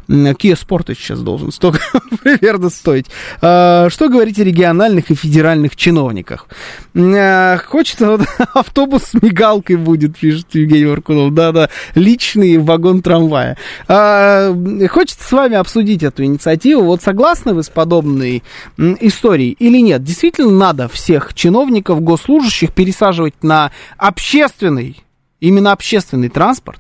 Kia Sportage сейчас должен столько примерно стоить. Что говорить о региональных и федеральных чиновниках? Хочется, вот, автобус с мигалкой будет, пишет Евгений Варкунов. Да-да, личный вагон трамвая. Хочется с вами обсудить эту инициативу. Вот согласны вы с подобной историей или нет? Действительно надо всех чиновников, госслужащих пересаживать на общественный, именно общественный транспорт?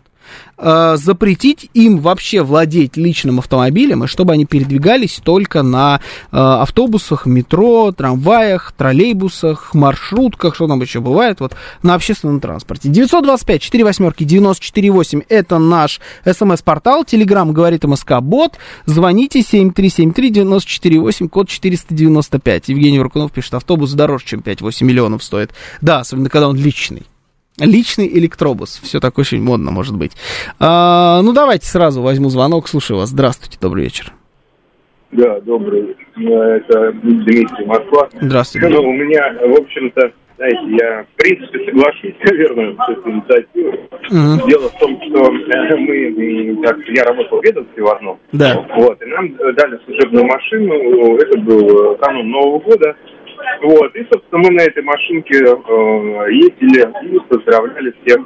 Запретить им вообще владеть личным автомобилем, и чтобы они передвигались только на автобусах, метро, трамваях, троллейбусах, маршрутках, что там еще бывает, вот, на общественном транспорте. 925-48-94-8, это наш СМС-портал, Телеграм говорит МСК-бот, звоните 7373-94-8, код 495. Евгений Варкунов пишет, автобус дороже, чем 5-8 миллионов стоит. Да, особенно, когда он личный. Личный электробус. Все так очень модно, может быть. Ну, давайте сразу возьму звонок. Слушаю вас. Здравствуйте, добрый вечер. Да, добрый вечер. Это Дмитрий, Москва. Здравствуйте. Ну, у меня, в общем-то, знаете, я, в принципе, соглашусь, наверное, с этой инициативой. Mm-hmm. Дело в том, что я работал в ведомстве в одном. Да. Вот, и нам дали служебную машину. Это был канун Нового года. Вот, и, собственно, мы на этой машинке ездили и поздравляли всех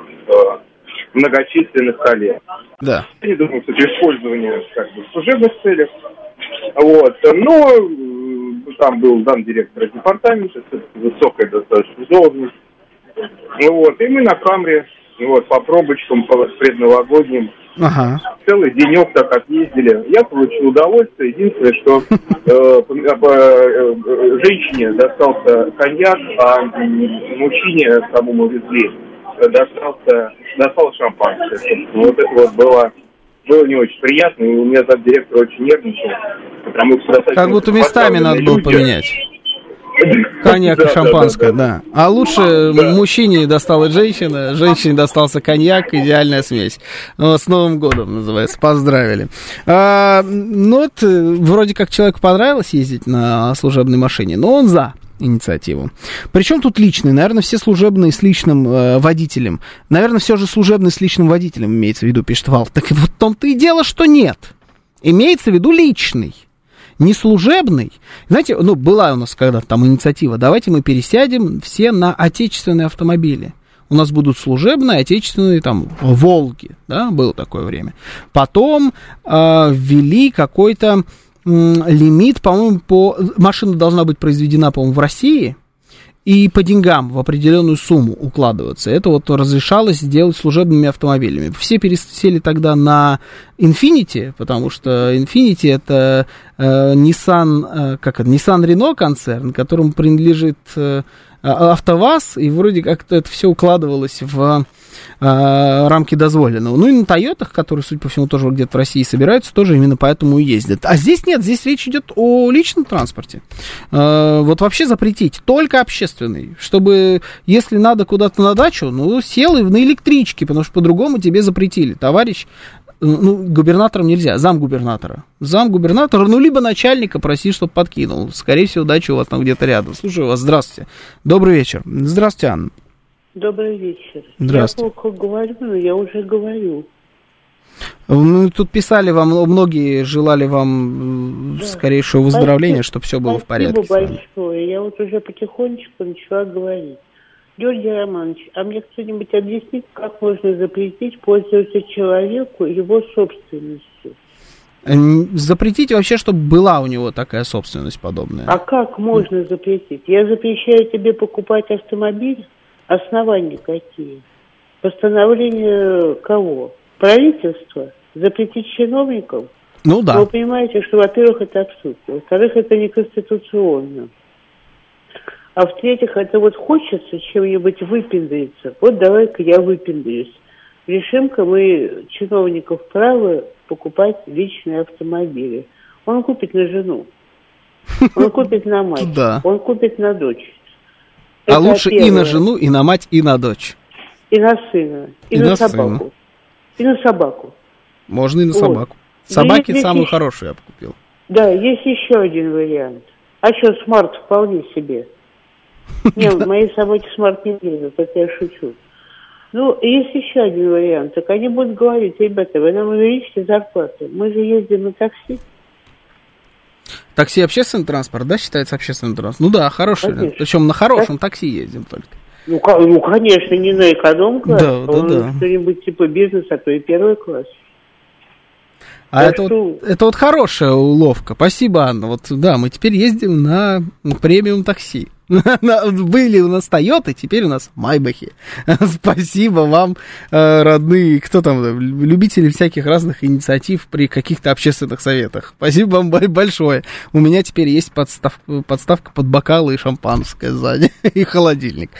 многочисленных коллег. Да. Я не думаю, что это использование как бы в служебных целях. Вот, но там был замдиректора департамента, высокая достаточно должность. Вот, и мы на Камре, вот, по пробочкам, по предновогодним. Ага. Целый денек так отъездили. Я получил удовольствие. Единственное, что женщине достался коньяк, а мужчине, кому мы везли, достал шампанское. Вот это вот было не очень приятно, и у меня замдиректора очень нервничал, потому что... Как будто местами надо было поменять. Коньяк и шампанское, да. А лучше мужчине досталась женщина, женщине достался коньяк, идеальная смесь. С Новым годом, называется, поздравили. Вроде как человеку понравилось ездить на служебной машине, но он за инициативу. Причем тут личный, наверное, все служебные с личным водителем. Наверное, все же служебный с личным водителем имеется в виду, пишет Вал. Так и вот в том-то и дело, что нет. Имеется в виду личный. Не служебный. Знаете, была у нас когда-то там инициатива, давайте мы пересядем все на отечественные автомобили. У нас будут служебные, отечественные, там, «Волги», да, было такое время. Потом ввели какой-то лимит, по-моему, машина должна быть произведена, по-моему, в России, и по деньгам в определенную сумму укладываться. Это вот разрешалось делать служебными автомобилями. Все пересели тогда на Infiniti, потому что Infiniti это Nissan Renault концерн, которому принадлежит АвтоВАЗ, и вроде как-то это все укладывалось в рамки дозволенного. И на Тойотах, которые, судя по всему, тоже где-то в России собираются, тоже именно поэтому и ездят. А здесь нет, здесь речь идет о личном транспорте. Вот вообще запретить, только общественный, чтобы, если надо куда-то на дачу, сел и на электричке, потому что по-другому тебе запретили, товарищ. Губернатором нельзя, замгубернатора. Замгубернатора, либо начальника проси, чтобы подкинул. Скорее всего, дача у вас там где-то рядом. Слушаю вас, здравствуйте. Добрый вечер. Здравствуйте, Анна. Добрый вечер. Здравствуйте. Я плохо говорю, но я уже говорю. Тут писали вам, многие желали вам скорейшего выздоровления, чтобы все было в порядке. Спасибо большое. Я уже потихонечку начала говорить. Георгий Романович, а мне кто-нибудь объяснит, как можно запретить пользоваться человеку его собственностью? Запретить вообще, чтобы была у него такая собственность подобная. А как можно запретить? Я запрещаю тебе покупать автомобиль. Основания какие? Постановление кого? Правительство? Запретить чиновникам? Да. Вы понимаете, что, во-первых, это абсурд. Во-вторых, это неконституционно. А в-третьих, это вот хочется чем-нибудь выпендриться. Вот давай-ка я выпендрюсь. Решим-ка мы чиновников право покупать личные автомобили. Он купит на жену, он купит на мать, он купит на дочь. А лучше и на жену, и на мать, и на дочь. И на сына, и на собаку. И на собаку. Можно и на собаку. Собаки самую хорошую я бы купил. Да, есть еще один вариант. А что, смарт вполне себе. Нет, в моей собаке смарт не лезет, это я шучу. Есть еще один вариант. Так они будут говорить, ребята, вы нам увеличите зарплату. Мы же ездим на такси. Такси общественный транспорт, да, считается общественным транспортом? Хороший. Конечно. Причем на хорошем такси ездим только. Конечно, не на эконом-класс, а что-нибудь типа бизнес, а то и первый класс. Это хорошая уловка. Спасибо, Анна. Мы теперь ездим на премиум такси. Были у нас Тойоты, теперь у нас Майбахи. Спасибо вам, родные, кто там, любители всяких разных инициатив при каких-то общественных советах. Спасибо вам большое. У меня теперь есть подставка под бокалы и шампанское сзади, и холодильник.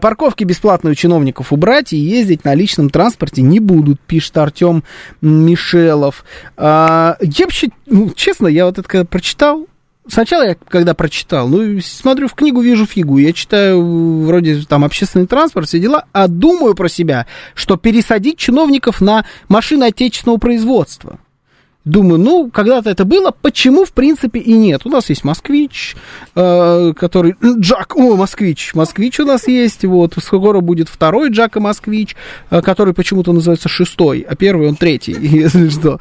Парковки бесплатные у чиновников убрать, и ездить на личном транспорте не будут, пишет Артем Мишелов. Я вообще, честно, я вот это когда прочитал, сначала я, когда прочитал, смотрю в книгу, вижу фигу, я читаю вроде там общественный транспорт, все дела, а думаю про себя, что пересадить чиновников на машины отечественного производства. Думаю, когда-то это было, почему, в принципе, и нет. У нас есть «Москвич», который... «Джак», «Москвич», «Москвич» у нас есть, скоро будет второй «Джак» и «Москвич», который почему-то называется шестой, а первый он третий, если что.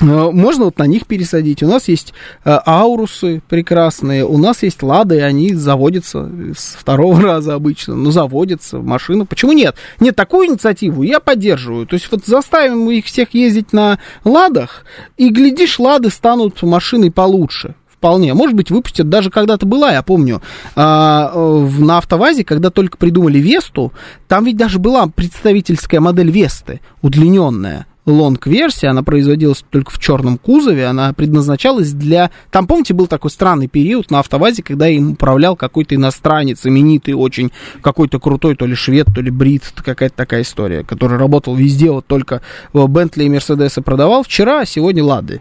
Можно на них пересадить. У нас есть аурусы прекрасные, у нас есть лады, они заводятся с второго раза обычно, заводятся в машину. Почему нет? Нет, такую инициативу я поддерживаю. То есть заставим их всех ездить на ладах, и, глядишь, лады станут машиной получше. Вполне. Может быть, выпустят, даже когда-то была, я помню, на АвтоВАЗе, когда только придумали Весту, там ведь даже была представительская модель Весты, удлиненная. лонг-версия, она производилась только в черном кузове, она предназначалась для... Там, помните, был такой странный период на АвтоВАЗе, когда им управлял какой-то иностранец, именитый очень, какой-то крутой, то ли швед, то ли брит, какая-то такая история, который работал везде, вот только Бентли и Мерседесы продавал вчера, а сегодня Лады.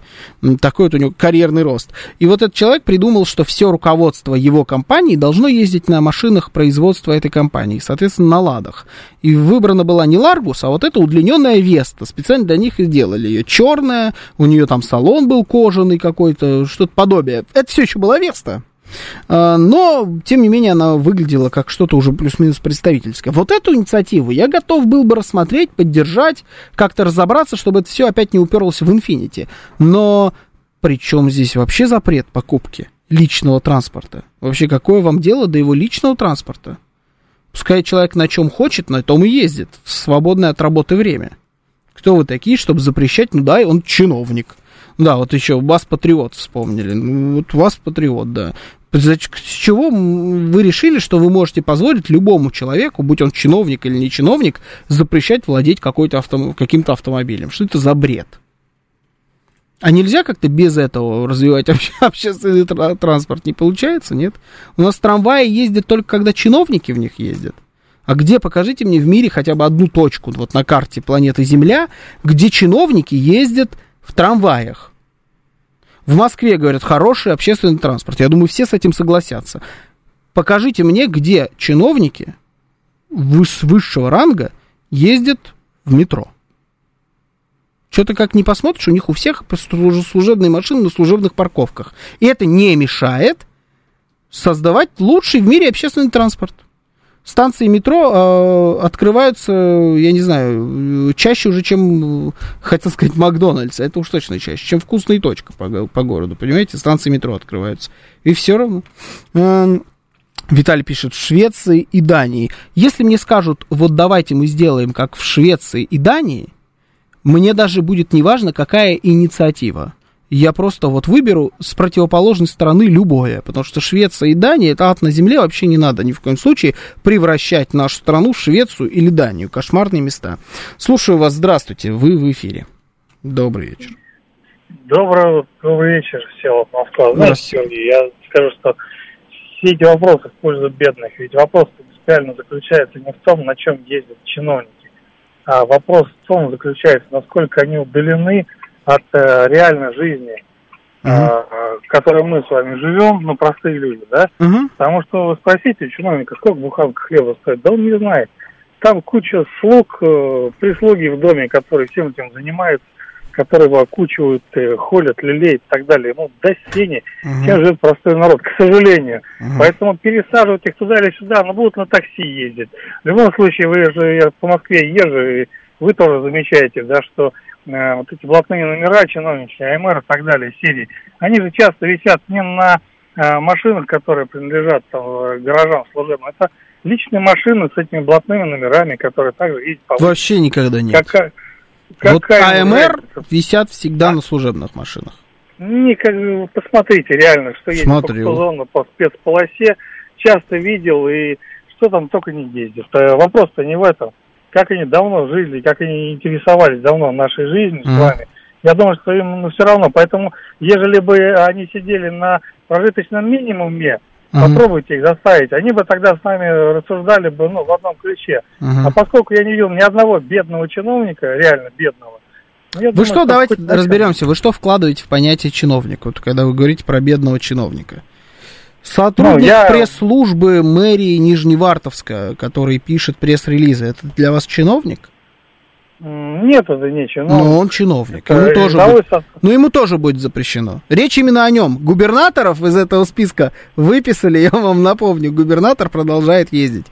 Такой вот у него карьерный рост. И вот этот человек придумал, что все руководство его компании должно ездить на машинах производства этой компании, соответственно, на Ладах. И выбрана была не Ларгус, а вот эта удлиненная Веста, специально для них и сделали ее черная, у нее там салон был кожаный какой-то, что-то подобие. Это все еще была Веста, но, тем не менее, она выглядела как что-то уже плюс-минус представительское. Вот эту инициативу я готов был бы рассмотреть, поддержать, как-то разобраться, чтобы это все опять не уперлось в инфинити. Но при чем здесь вообще запрет покупки личного транспорта? Вообще, какое вам дело до его личного транспорта? Пускай человек на чем хочет, на том и ездит, в свободное от работы время. Кто вы такие, чтобы запрещать? Ну да, и он чиновник. Да, вот еще вас патриот вспомнили. Ну, вот вас патриот, да. С чего вы решили, что вы можете позволить любому человеку, будь он чиновник или не чиновник, запрещать владеть каким-то автомобилем? Что это за бред? А нельзя как-то без этого развивать общественный транспорт? Не получается, нет? У нас трамваи ездят только когда чиновники в них ездят. А где, покажите мне в мире хотя бы одну точку вот на карте планеты Земля, где чиновники ездят в трамваях? В Москве, говорят, хороший общественный транспорт. Я думаю, все с этим согласятся. Покажите мне, где чиновники высшего ранга ездят в метро. Что-то как не посмотришь, у них у всех служебные машины на служебных парковках. И это не мешает создавать лучший в мире общественный транспорт. Станции метро открываются, я не знаю, чаще уже, чем, хотел сказать, Макдональдс. Это уж точно чаще, чем вкусная точка по городу, понимаете? Станции метро открываются. И все равно. Виталий пишет, в Швеции и Дании. Если мне скажут, вот давайте мы сделаем, как в Швеции и Дании, мне даже будет неважно, какая инициатива. Я просто вот выберу с противоположной стороны любое, потому что Швеция и Дания, это ад на земле, вообще не надо ни в коем случае превращать нашу страну в Швецию или Данию. Кошмарные места. Слушаю вас, здравствуйте, вы в эфире. Добрый вечер. Добрый вечер, все, Москва. Знаете, Георгий, я скажу, что все эти вопросы в пользу бедных, ведь вопрос принципиально заключается не в том, на чем ездят чиновники, а вопрос в том заключается, насколько они удалены от реальной жизни, которой мы с вами живем, ну, простые люди, да? Потому что вы спросите чиновника, сколько буханка хлеба стоит, да он не знает. Там куча слуг, прислуги в доме, которые всем этим занимаются, которые его окучивают, холят, лелеют и так далее. Ну, до сени, чем живет простой народ, к сожалению. Поэтому пересаживать их туда или сюда, ну, будут на такси ездить. В любом случае, вы же по Москве езжу, и вы тоже замечаете, да, что вот эти блатные номера, чиновничьи, АМР и так далее, серии, они же часто висят не на машинах, которые принадлежат там, гаражам служебным, это личные машины с этими блатными номерами, которые также ездят по... Вообще никогда нет. Вот АМР висят всегда на служебных машинах. Посмотрите реально, что есть по зону, по спецполосе. Часто видел, и что там только не ездит. Вопрос-то не в этом. Как они давно жили, как они интересовались давно нашей жизнью с вами. Я думаю, что им все равно. Поэтому, ежели бы они сидели на прожиточном минимуме, попробуйте их заставить. Они бы тогда с нами рассуждали бы, ну, в одном ключе. А поскольку я не видел ни одного бедного чиновника, реально бедного... Вы думаю, что, давайте разберемся, вы что вкладываете в понятие чиновника, вот, когда вы говорите про бедного чиновника? Сотрудник пресс-службы мэрии Нижневартовска, который пишет пресс-релизы, это для вас чиновник? Нет, это не чиновник. Но он чиновник. Ему тоже будет запрещено. Речь именно о нем. Губернаторов из этого списка выписали, я вам напомню, губернатор продолжает ездить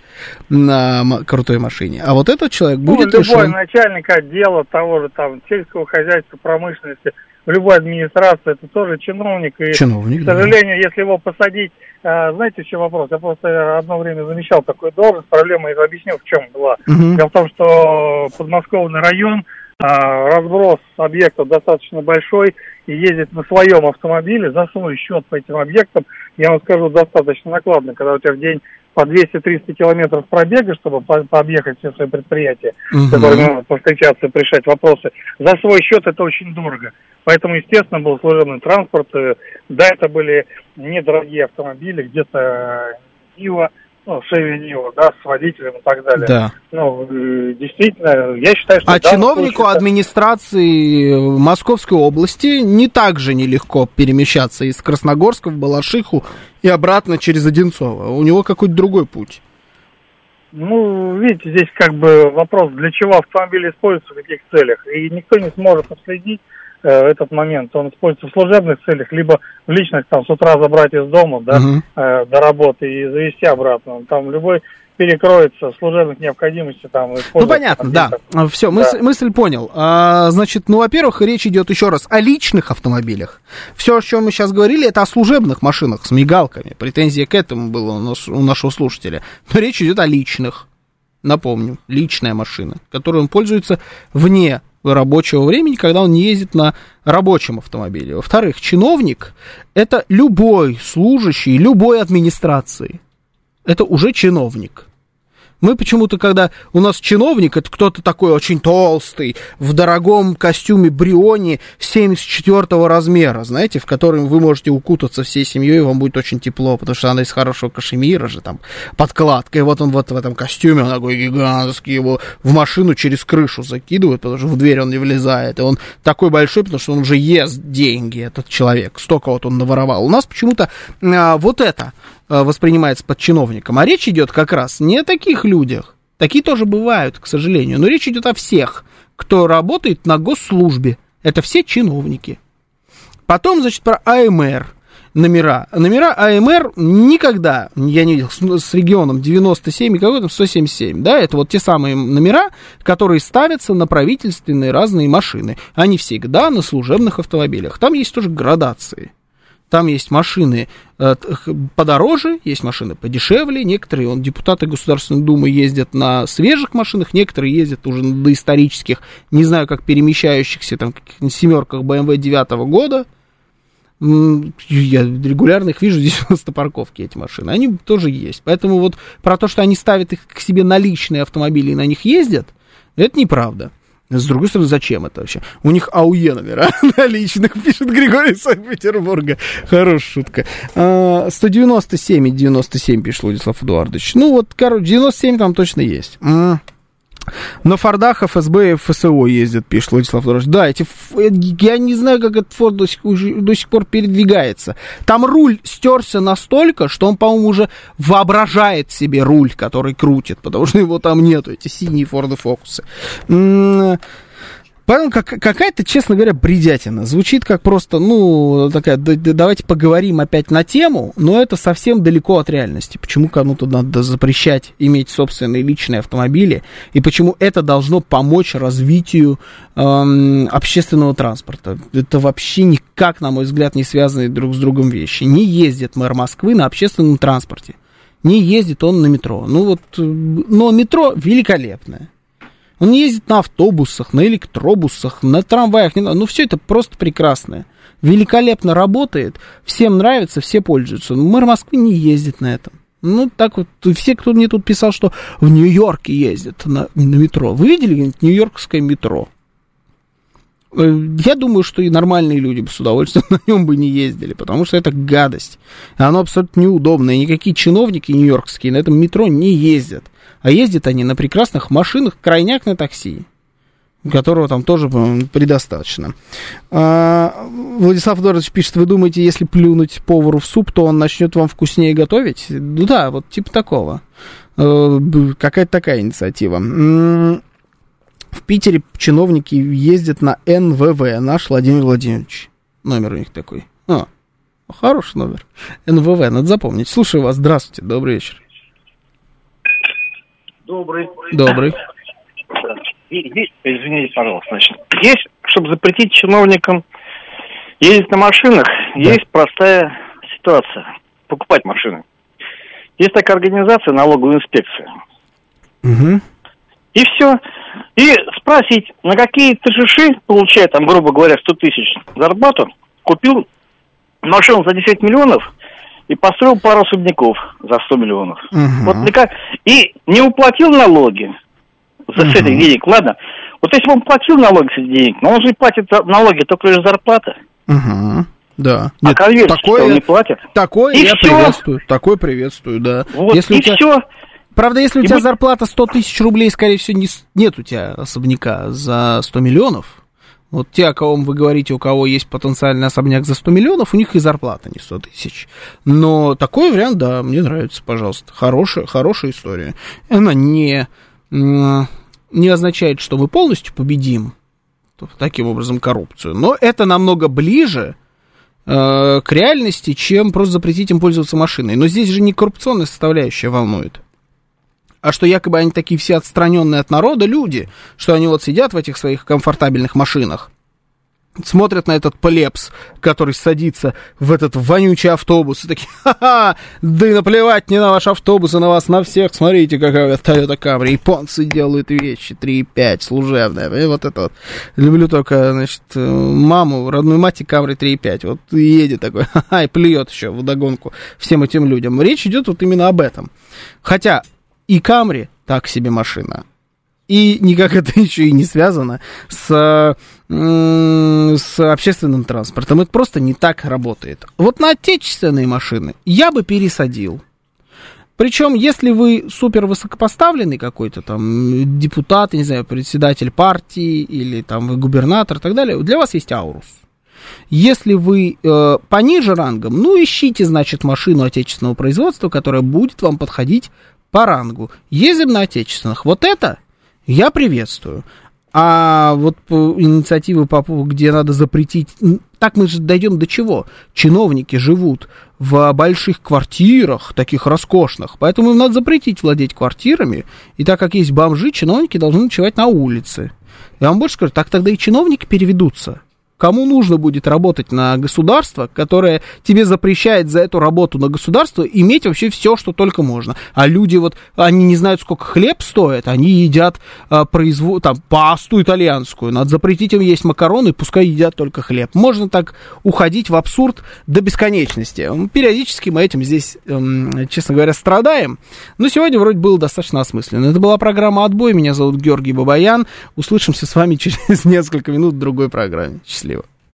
на крутой машине. А вот этот человек будет решен. Любой начальник отдела того же там сельского хозяйства, промышленности, в любой администрации, это тоже чиновник. И, к сожалению, если его посадить... Знаете, в чем вопрос? Я просто одно время замечал такую должность, проблема, и объясню, в чем была. Дело в том, что подмосковный район, разброс объектов достаточно большой, и ездить на своем автомобиле, засунуть счет по этим объектам, я вам скажу, достаточно накладно, когда у тебя в день по 200-300 километров пробега, чтобы объехать все свои предприятия, с которыми надо повстречаться и решать вопросы. За свой счет это очень дорого. Поэтому, естественно, был служебный транспорт. Да, это были недорогие автомобили, где-то Нива, ну, Шеви Нива, да, с водителем и так далее. Да. Ну, действительно, я считаю, что... А чиновнику администрации Московской области не так же нелегко перемещаться из Красногорска в Балашиху и обратно через Одинцово. У него какой-то другой путь. Ну, видите, здесь как бы вопрос, для чего автомобиль используется, в каких целях. И никто не сможет отследить этот момент. Он используется в служебных целях, либо в личных, там, с утра забрать из дома, да, до работы и завести обратно. Там любой перекроется в служебных необходимостях. Там, ну, понятно, да. Все, мысль понял. Значит, ну, во-первых, речь идет еще раз о личных автомобилях. Все, о чем мы сейчас говорили, это о служебных машинах с мигалками. Претензия к этому была у нашего слушателя. Но речь идет о личных. Напомню, личная машина, которой он пользуется вне рабочего времени, когда он не ездит на рабочем автомобиле. Во-вторых, чиновник – это любой служащий, любой администрации. Это уже чиновник. Мы почему-то, когда у нас чиновник, это кто-то такой очень толстый, в дорогом костюме Бриони 74-го размера, знаете, в котором вы можете укутаться всей семьей, вам будет очень тепло, потому что она из хорошего кашемира же, там, подкладка, и вот он вот в этом костюме, он такой гигантский, его в машину через крышу закидывают, потому что в дверь он не влезает, и он такой большой, потому что он уже ест деньги, этот человек, столько вот он наворовал. У нас почему-то вот это воспринимается под чиновником. А речь идет как раз не о таких людях. Такие тоже бывают, к сожалению. Но речь идет о всех, кто работает на госслужбе. Это все чиновники. Потом, значит, про АМР. Номера. Номера АМР никогда, я не видел, с регионом 97 и какой-то 177, да, это вот те самые номера, которые ставятся на правительственные разные машины. Они всегда на служебных автомобилях. Там есть тоже градации. Там есть машины подороже, есть машины подешевле. Некоторые депутаты Государственной Думы ездят на свежих машинах, некоторые ездят уже на доисторических, не знаю, как перемещающихся, там, каких-нибудь семерках BMW 9-го года. Я регулярно их вижу здесь на парковке, эти машины. Они тоже есть. Поэтому вот про то, что они ставят их к себе на личные автомобили и на них ездят, это неправда. С другой стороны, зачем это вообще? У них АУЕ номера наличных, пишет Григорий из Санкт-Петербурга. Хорошая шутка. 197,97 пишет Владислав Эдуардович. Ну вот, короче, 97 там точно есть. На Фордах ФСБ и ФСО ездят, пишет Владислав Эдуардович. Да, я не знаю, как этот Форд до сих пор передвигается. Там руль стерся настолько, что он, по-моему, уже воображает себе руль, который крутит, потому что его там нету, эти синие Форды Фокусы. Поэтому какая-то, честно говоря, бредятина. Звучит как просто, ну, такая, давайте поговорим опять на тему, но это совсем далеко от реальности. Почему кому-то надо запрещать иметь собственные личные автомобили, и почему это должно помочь развитию общественного транспорта. Это вообще никак, на мой взгляд, не связанные друг с другом вещи. Не ездит мэр Москвы на общественном транспорте, не ездит он на метро. Ну вот, но метро великолепное. Он не ездит на автобусах, на электробусах, на трамваях. Ну, все это просто прекрасно. Великолепно работает. Всем нравится, все пользуются. Но мэр Москвы не ездит на этом. Ну, так вот, все, кто мне тут писал, что в Нью-Йорке ездят на метро. Вы видели где-нибудь нью-йоркское метро? Я думаю, что и нормальные люди бы с удовольствием на нем бы не ездили, потому что это гадость. Оно абсолютно неудобное. Никакие чиновники нью-йоркские на этом метро не ездят. А ездят они на прекрасных машинах, крайняк на такси, которого там тоже предостаточно. Владислав Эдуардович пишет, вы думаете, если плюнуть повару в суп, то он начнет вам вкуснее готовить? Ну да, вот типа такого. Какая-то такая инициатива. В Питере чиновники ездят на НВВ, наш Владимир Владимирович. Номер у них такой. Хороший номер. НВВ, надо запомнить. Слушаю вас, здравствуйте, добрый вечер. Добрый. Извините, пожалуйста. Значит, есть, чтобы запретить чиновникам ездить на машинах, есть простая ситуация. Покупать машины. Есть такая организация, налоговая инспекция. Угу. И все. И спросить, на какие ТЖШи, получая, там, грубо говоря, 100 тысяч зарплату, купил машину за 10 миллионов и построил пару особняков за 100 миллионов. Угу. Вот, и не уплатил налоги за все этих денег, ладно? Вот если бы он платил налоги с этих денег, но он же платит налоги только лишь зарплаты. Угу. Да. А конверсию он не платит. Такое и я все. Приветствую. Такое приветствую, да. Вот, если и тебя... все. Правда, если у тебя зарплата 100 тысяч рублей, скорее всего, нет у тебя особняка за 100 миллионов. Вот те, о ком вы говорите, у кого есть потенциальный особняк за 100 миллионов, у них и зарплата не 100 тысяч. Но такой вариант, да, мне нравится, пожалуйста. Хорошая история. Она не означает, что мы полностью победим таким образом коррупцию. Но это намного ближе к реальности, чем просто запретить им пользоваться машиной. Но здесь же не коррупционная составляющая волнует. А что якобы они такие все отстраненные от народа люди, что они вот сидят в этих своих комфортабельных машинах, смотрят на этот плебс, который садится в этот вонючий автобус, и такие, ха-ха, да и наплевать не на ваш автобус, а на вас, на всех, смотрите, какая Toyota Camry, японцы делают вещи, 3.5, служебная, и вот это вот. Люблю только, значит, маму, родную мать и Camry 3.5, вот едет такой, ха-ха, и плюет еще вдогонку всем этим людям. Речь идет вот именно об этом. Хотя... И Камри так себе машина. И никак это еще и не связано с общественным транспортом. Это просто не так работает. Вот на отечественные машины я бы пересадил. Причем, если вы супер высокопоставленный какой-то там депутат, не знаю, председатель партии или там вы губернатор и так далее, для вас есть Аурус. Если вы пониже рангом, ну ищите, значит, машину отечественного производства, которая будет вам подходить по рангу. Ездим на отечественных. Вот это я приветствую. А вот инициативы, где надо запретить... Так мы же дойдем до чего? Чиновники живут в больших квартирах, таких роскошных. Поэтому им надо запретить владеть квартирами. И так как есть бомжи, чиновники должны ночевать на улице. Я вам больше скажу, так тогда и чиновники переведутся. Кому нужно будет работать на государство, которое тебе запрещает за эту работу на государство иметь вообще все, что только можно. А люди вот, они не знают, сколько хлеб стоит, они едят там, пасту итальянскую. Надо запретить им есть макароны, пускай едят только хлеб. Можно так уходить в абсурд до бесконечности. Периодически мы этим здесь, честно говоря, страдаем. Но сегодня вроде было достаточно осмысленно. Это была программа «Отбой». Меня зовут Георгий Бабаян. Услышимся с вами через несколько минут в другой программе. Счастливо.